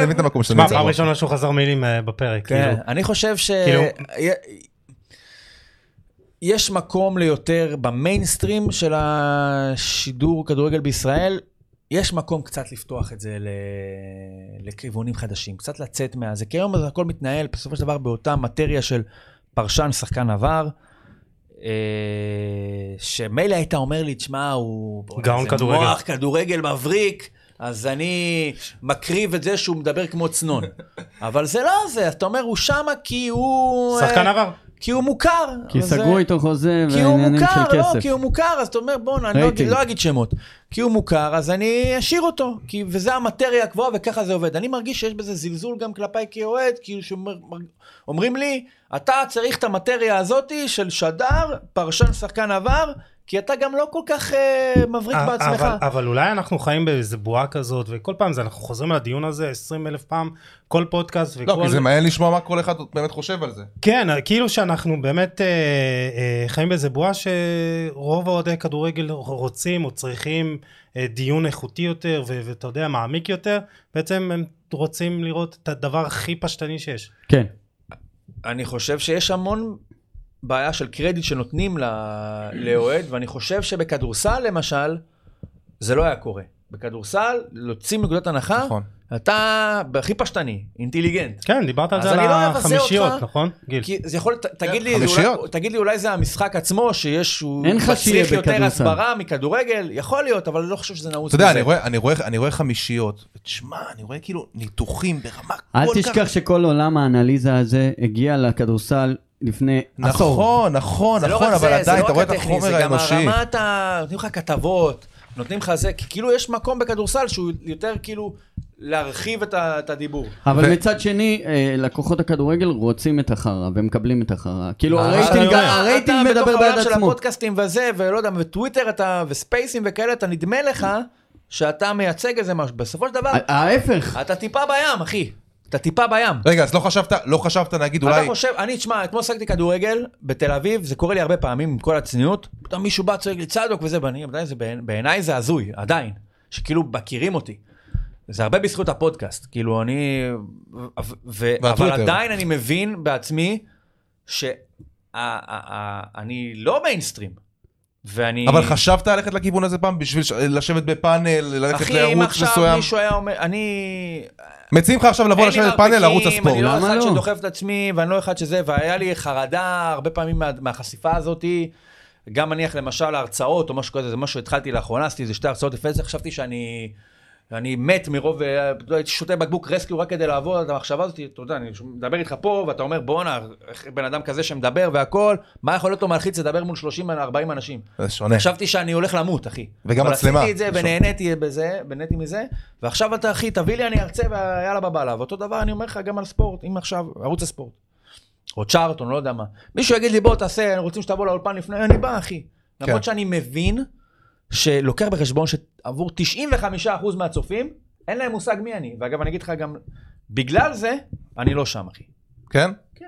מבין את המקום שאני... פעם ראשונה שהוא חזר מילים בפרק. אני חושב ש... יש מקום ליותר במיינסטרים של השידור כדורגל בישראל, יש מקום קצת לפתוח את זה לכיוונים חדשים, קצת לצאת מה... זה כי היום הכל מתנהל בסופו של דבר באותה מטריה של פרשן שחקן עבר, שמילא הייתה אומר לי, תשמע, הוא גאון כדורגל. מוח כדורגל מבריק, אז אני מקריב את זה שהוא מדבר כמו צנון. אבל זה לא זה, אתה אומר, הוא שמה כי הוא... שחקן עבר. כי הוא מוכר. כי סגרו איתו חוזה ועניינים של כסף. לא, כי הוא מוכר, אז אתה אומר, בוא, אני לא אגיד שמות. כי הוא מוכר, אז אני אשאיר אותו. וזה המטריה הקבועה, וככה זה עובד. אני מרגיש שיש בזה זלזול גם כלפיי כאוהד, כאילו שאומרים לי, אתה צריך את המטריה הזאת של שדר, פרשן שחקן עבר, כי אתה גם לא כל כך מבריק בעצמך. אבל אולי אנחנו חיים באיזו בועה כזאת, וכל פעם זה, אנחנו חוזרים לדיון הזה עשרים אלף פעם, כל פודקאסט וכל... לא, כי זה מעניין לשמוע מה כל אחד באמת חושב על זה. כן, כאילו שאנחנו באמת חיים באיזו בועה שרוב אוהדי כדורגל רוצים או צריכים דיון איכותי יותר, ואתה יודע, מעמיק יותר, בעצם הם רוצים לראות את הדבר הכי פשטני שיש. כן. אני חושב שיש המון... בעיה של קרדיט שנותנים לאוהד, ואני חושב שבכדורסל למשל, זה לא היה קורה. בכדורסל, יוצאים מנקודת הנחה, אתה הכי פשטני, אינטליגנט. כן, דיברת על זה על החמישיות, נכון? תגיד לי, אולי זה המשחק עצמו, שיש יותר הסברה מכדורגל, יכול להיות, אבל אני לא חושב שזה נעוץ. אתה יודע, אני רואה חמישיות, ותשמע, אני רואה כאילו ניתוחים ברמה כל כך. אל תשכח שכל עולם האנליזה הזה הגיע לכדורסל, לפני עשור. נכון, נכון, נכון, אבל עדיין, אתה רואה את החומר האנושי. זה גם הרמת, נותנים לך כתבות, נותנים לך זה, כאילו יש מקום בכדורסל שהוא יותר כאילו להרחיב את הדיבור. אבל מצד שני, לקוחות הכדורגל רוצים את החרה, והם מקבלים את החרה. כאילו הרייטינג מדבר בעד עצמו. אתה בתוך העולם של הפודקאסטים וזה, ולא יודע, וטוויטר וספייסים וכאלה, אתה נדמה לך שאתה מייצג איזה משהו. בסופו של דבר, ההפך. אתה טיפה בים, אחי. אתה טיפה בים. רגע, אז לא חשבת, לא חשבת, נגיד אולי... אתה חושב, אני, תשמע, אתמול שחקתי כדורגל בתל אביב, זה קורה לי הרבה פעמים עם כל הצניעות, פתאום מישהו בא צועק לי צדוק וזה, בעיניי זה הזוי, עדיין, שכאילו מכירים אותי. זה הרבה בזכות הפודקאסט, כאילו אני... אבל עדיין אני מבין בעצמי שאני לא מיינסטרים. ואני... אבל חשבת ללכת לכיוון הזה פעם בשביל לשבת בפאנל, ללכת לערוץ מסוים? אחי, אם עכשיו מישהו היה אומר, אני... מציעים לך עכשיו לבוא לשבת בפאנל, לערוץ הספורט. אני לא אחד שדוחף את עצמי, ואני לא אחד שזה, והיה לי חרדה הרבה פעמים מהחשיפה הזאת, גם מניח למשל להרצאות או משהו כזה, זה משהו התחלתי לאחרונה, עשיתי איזה שתי הרצאות לפני זה, חשבתי שאני... אני מת מרוב, הייתי שותה בקבוק רסקיו רק כדי לעבור על המחשבה הזאת, אתה יודע, אני מדבר איתך פה, ואתה אומר, בונה, בן אדם כזה שמדבר והכל, מה יכול להיות לו מלחיץ לדבר מול שלושים עד ארבעים אנשים? זה שונה. חשבתי שאני הולך למות, אחי. וגם מצלמה. אבל עשיתי את זה ונהניתי בזה, ונהניתי מזה, ועכשיו אתה, אחי, תביא לי, אני ארצה, ויאללה בבעלה. ואותו דבר אני אומר לך גם על ספורט, אם עכשיו, ערוץ הספורט, או צ'ארטון, לא יודע מה. מישהו יגיד לי, בוא, תעשה, אני רוצים שתבוא לאולפן לפני, אני בא, אחי. למרות שאני מבין שלוקח בחשבון שעבור תשעים וחמישה אחוז מהצופים, אין להם מושג מי אני. ואגב, אני אגיד לך גם, בגלל זה, אני לא שם, אחי. כן? כן.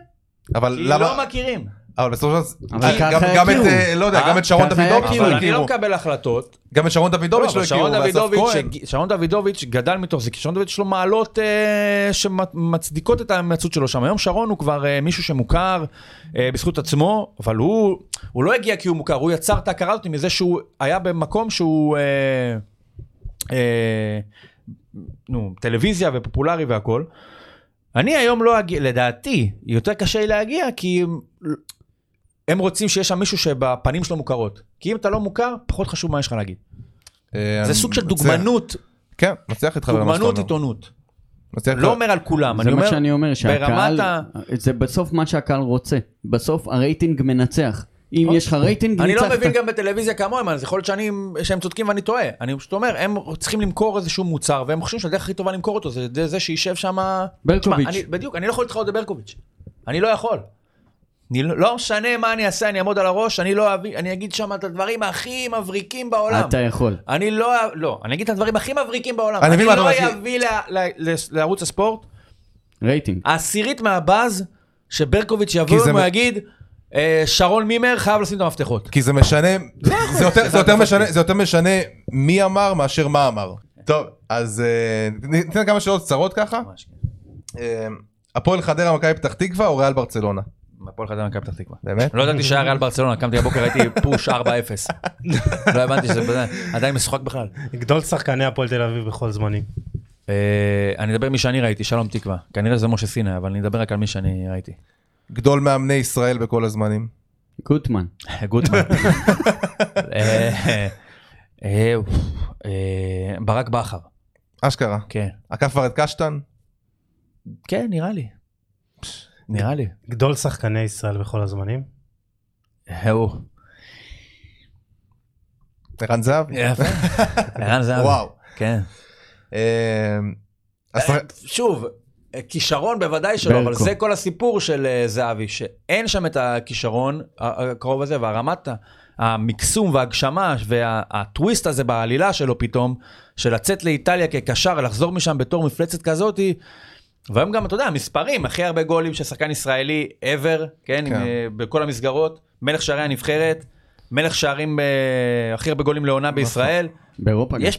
אבל למה... כי לא מכירים. אבל בסופו של דבר, גם את, לא יודע, גם את שרון דוידוביץ' אבל אני לא מקבל החלטות. גם את שרון דוידוביץ' לא הכירו. שרון דוידוביץ' גדל מתוך זה, כי שרון דוידוביץ' יש לו מעלות שמצדיקות את ההמצאות שלו שם. היום שרון הוא כבר מישהו שמוכר בזכות עצמו, אבל הוא לא הגיע כי הוא מוכר, הוא יצר את ההכרה הזאת מזה שהוא היה במקום שהוא טלוויזיה ופופולרי והכל. אני היום לא אגיע, לדעתי, יותר קשה להגיע כי... הם רוצים שיש שם מישהו שבפנים שלו מוכרות. כי אם אתה לא מוכר, פחות חשוב מה יש לך להגיד. זה סוג של דוגמנות. כן, מצליח להתחבר למה שאתה אומר. דוגמנות עיתונות. לא אומר על כולם. זה מה שאני אומר, שהקהל, זה בסוף מה שהקהל רוצה. בסוף הרייטינג מנצח. אם יש לך רייטינג, אני לא מבין גם בטלוויזיה כמוהם, אז יכול להיות שהם צודקים ואני טועה. אני פשוט אומר, הם צריכים למכור איזשהו מוצר, והם חושבים שהדרך הכי טובה למכור אותו, זה זה שישב שם... ברקוביץ'. בדיוק, אני לא יכול להתחרות בברקוביץ'. אני לא יכול. לא משנה מה אני אעשה, אני אעמוד על הראש, אני לא אביא, אני אגיד שם את הדברים הכי מבריקים בעולם. אתה יכול. אני לא, לא, אני אגיד את הדברים הכי מבריקים בעולם. אני לא אביא לערוץ הספורט. רייטינג. העשירית מהבאז, שברקוביץ' יבוא לנו ויגיד, שרון מימר חייב לשים את המפתחות. כי זה משנה, זה יותר משנה מי אמר מאשר מה אמר. טוב, אז ניתן כמה שאלות קצרות ככה. הפועל חדרה מכבי פתח תקווה או ריאל ברצלונה? הפועל חדרה מכבי פתח תקווה. באמת? לא ידעתי שהיה ריאל ברצלונה, קמתי הבוקר, הייתי פוש ארבע אפס. לא הבנתי שזה עדיין משוחק בכלל. גדול שחקני הפועל תל אביב בכל זמנים. אני אדבר מי שאני ראיתי, שלום תקווה. כנראה זה משה סיני, אבל אני אדבר רק על מי שאני ראיתי. גדול מאמני ישראל בכל הזמנים. גוטמן. גוטמן. ברק בכר. אשכרה. כן. עקף ורד קשטן? כן, נראה לי. נראה לי. גדול שחקני ישראל בכל הזמנים? הוא. ערן זהבי? יפה. ערן זהבי. וואו. כן. שוב, כישרון בוודאי שלא, אבל זה כל הסיפור של זהבי, שאין שם את הכישרון הקרוב הזה, והרמת המקסום והגשמה והטוויסט הזה בעלילה שלו פתאום, של לצאת לאיטליה כקשר, לחזור משם בתור מפלצת כזאת, והיום גם, אתה יודע, המספרים, הכי הרבה גולים של שחקן ישראלי, ever, כן, בכל המסגרות, מלך שערי הנבחרת, מלך שערים, הכי הרבה גולים לעונה בישראל. באירופה גם.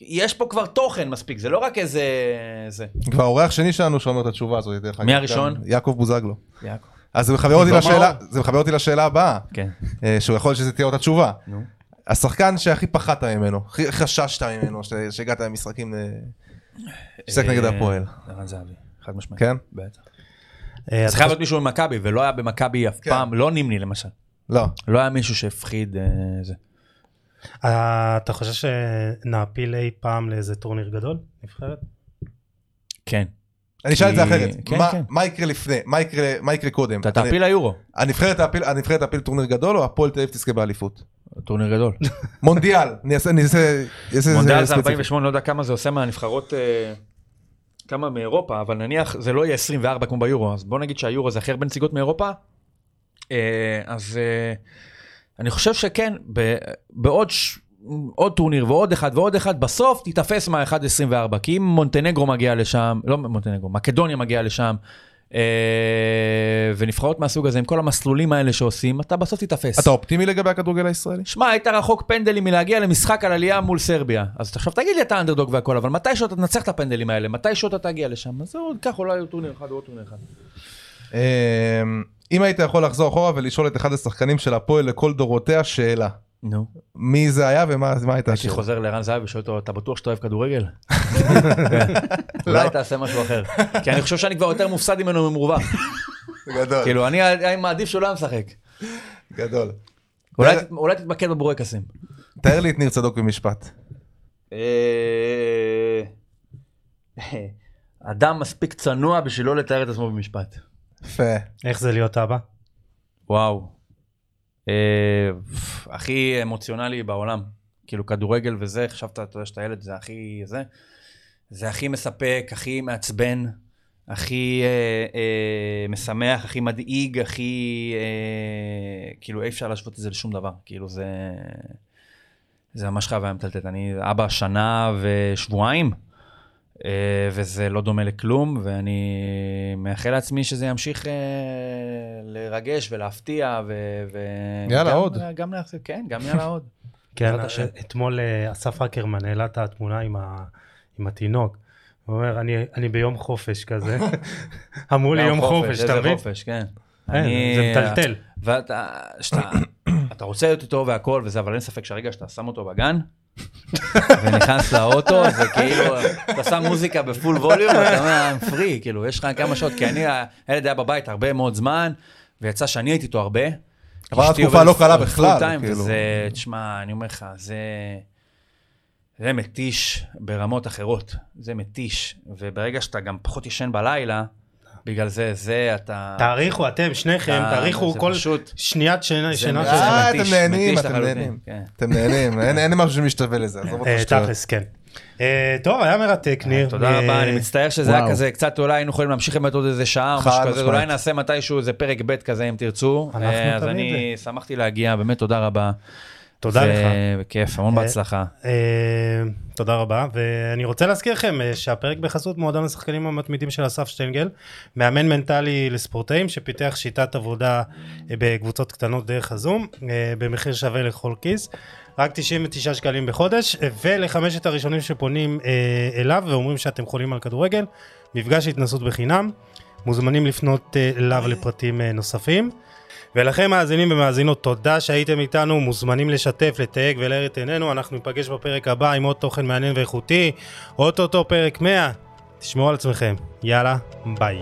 יש פה כבר תוכן מספיק, זה לא רק איזה... כבר אורח שני שלנו שאומר את התשובה הזאת. מי הראשון? יעקב בוזגלו. אז זה מחבר אותי לשאלה הבאה, שהוא יכול שזה תהיה אותה תשובה. השחקן שהכי פחדת ממנו, הכי חששת ממנו, שהגעת למשחקים שסק נגד הפועל. ערן זהבי, חד משמעית. כן? בטח. אז חייב להיות מישהו במכבי, ולא היה במכבי אף פעם, לא נמני למשל. לא. לא היה מישהו שהפחיד זה. אתה חושב שנעפיל אי פעם לאיזה טורניר גדול, נבחרת? כן. אני אשאל את זה אחרת. מה יקרה לפני? מה יקרה קודם? אתה תעפיל היורו. הנבחרת תעפיל טורניר גדול, או הפועל תל אביב תזכה באליפות? טורניר גדול. מונדיאל. מונדיאל זה ארבעים ושמונה, לא יודע כמה זה עושה מהנבחרות, כמה מאירופה, אבל נניח זה לא יהיה עשרים וארבע כמו ביורו, אז בוא נגיד שהיורו זה אחר בנציגות מאירופה, אז... אני חושב שכן, בעוד טורניר ועוד אחד ועוד אחד, בסוף תתאפס מה-אחת עשרים וארבע, כי אם מונטנגרו מגיע לשם, לא מונטנגרו, מקדוניה מגיעה לשם, ונבחרות מהסוג הזה, עם כל המסלולים האלה שעושים, אתה בסוף תתאפס. אתה אופטימי לגבי הכדורגל הישראלי? שמע, היית רחוק פנדלים מלהגיע למשחק על עלייה מול סרביה, אז עכשיו תגיד לי את האנדרדוג והכל, אבל מתי שאתה תנצח את הפנדלים האלה, מתי שאתה תגיע לשם, אז זה עוד כך, אולי עוד טורניר אחד, עוד טורניר אחד. אם היית יכול לחזור אחורה ולשאול את אחד השחקנים של הפועל לכל דורותיה שאלה. נו. מי זה היה ומה הייתה השאלה? הייתי חוזר לערן זהבי ושואל אותו, אתה בטוח שאתה אוהב כדורגל? אולי תעשה משהו אחר. כי אני חושב שאני כבר יותר מופסד ממנו ממרווח. גדול. כאילו, אני מעדיף שאולי משחק. גדול. אולי תתמקד בבורקסים. תאר לי את ניר צדוק במשפט. אדם מספיק צנוע בשביל לא לתאר את עצמו במשפט. יפה. איך זה להיות אבא? וואו. הכי אמוציונלי בעולם. כאילו כדורגל וזה, חשבת, אתה יודע שאתה ילד, זה הכי, זה, זה הכי מספק, הכי מעצבן, הכי משמח, הכי מדאיג, הכי, כאילו אי אפשר להשוות את זה לשום דבר. כאילו זה, זה ממש חוויה מטלטלת. אני אבא שנה ושבועיים. וזה לא דומה לכלום, ואני מאחל לעצמי שזה ימשיך לרגש ולהפתיע, יאללה עוד. גם להחזיק, כן, גם יאללה עוד. כן, אתמול אסף הקרמן העלה את התמונה עם התינוק, הוא אומר, אני ביום חופש כזה, אמרו לי יום חופש, אתה מבין? זה מטלטל. אתה רוצה להיות איתו והכל וזה, אבל אין ספק שהרגע שאתה שם אותו בגן, ונכנס לאוטו, זה כאילו, אתה שם מוזיקה בפול ווליום, אתה אומר, I'm free, כאילו, יש לך כמה שעות, כי אני, הילד היה בבית הרבה מאוד זמן, ויצא שאני הייתי איתו הרבה. אבל התקופה לא קלה בכלל, כאילו. וזה, תשמע, אני אומר לך, זה... זה מתיש ברמות אחרות, זה מתיש, וברגע שאתה גם פחות ישן בלילה, בגלל זה, זה אתה... תאריכו, אתם, שניכם, תאריכו כל שניית שינה שלכם. אה, אתם נהנים, אתם נהנים. אתם נהנים, אין משהו שמשתווה לזה. תכלס, כן. טוב, היה מרתק, ניר. תודה רבה, אני מצטער שזה היה כזה, קצת אולי היינו יכולים להמשיך עם עוד איזה שעה, אולי נעשה מתישהו איזה פרק ב' כזה, אם תרצו. אז אני שמחתי להגיע, באמת תודה רבה. תודה לך. וכיף, המון בהצלחה. תודה רבה, ואני רוצה להזכיר לכם שהפרק בחסות מועדון השחקנים המתמידים של אסף שטיינגל, מאמן מנטלי לספורטאים שפיתח שיטת עבודה בקבוצות קטנות דרך הזום, במחיר שווה לכל כיס, רק תשעים ותשעה שקלים בחודש, ולחמשת הראשונים שפונים אליו ואומרים שאתם חולים על כדורגל, מפגש התנסות בחינם, מוזמנים לפנות אליו לפרטים נוספים. ולכם מאזינים ומאזינות, תודה שהייתם איתנו, מוזמנים לשתף, לתייג ולהאיר את עינינו, אנחנו ניפגש בפרק הבא עם עוד תוכן מעניין ואיכותי, עוד אותו פרק מאה, תשמעו על עצמכם, יאללה, ביי.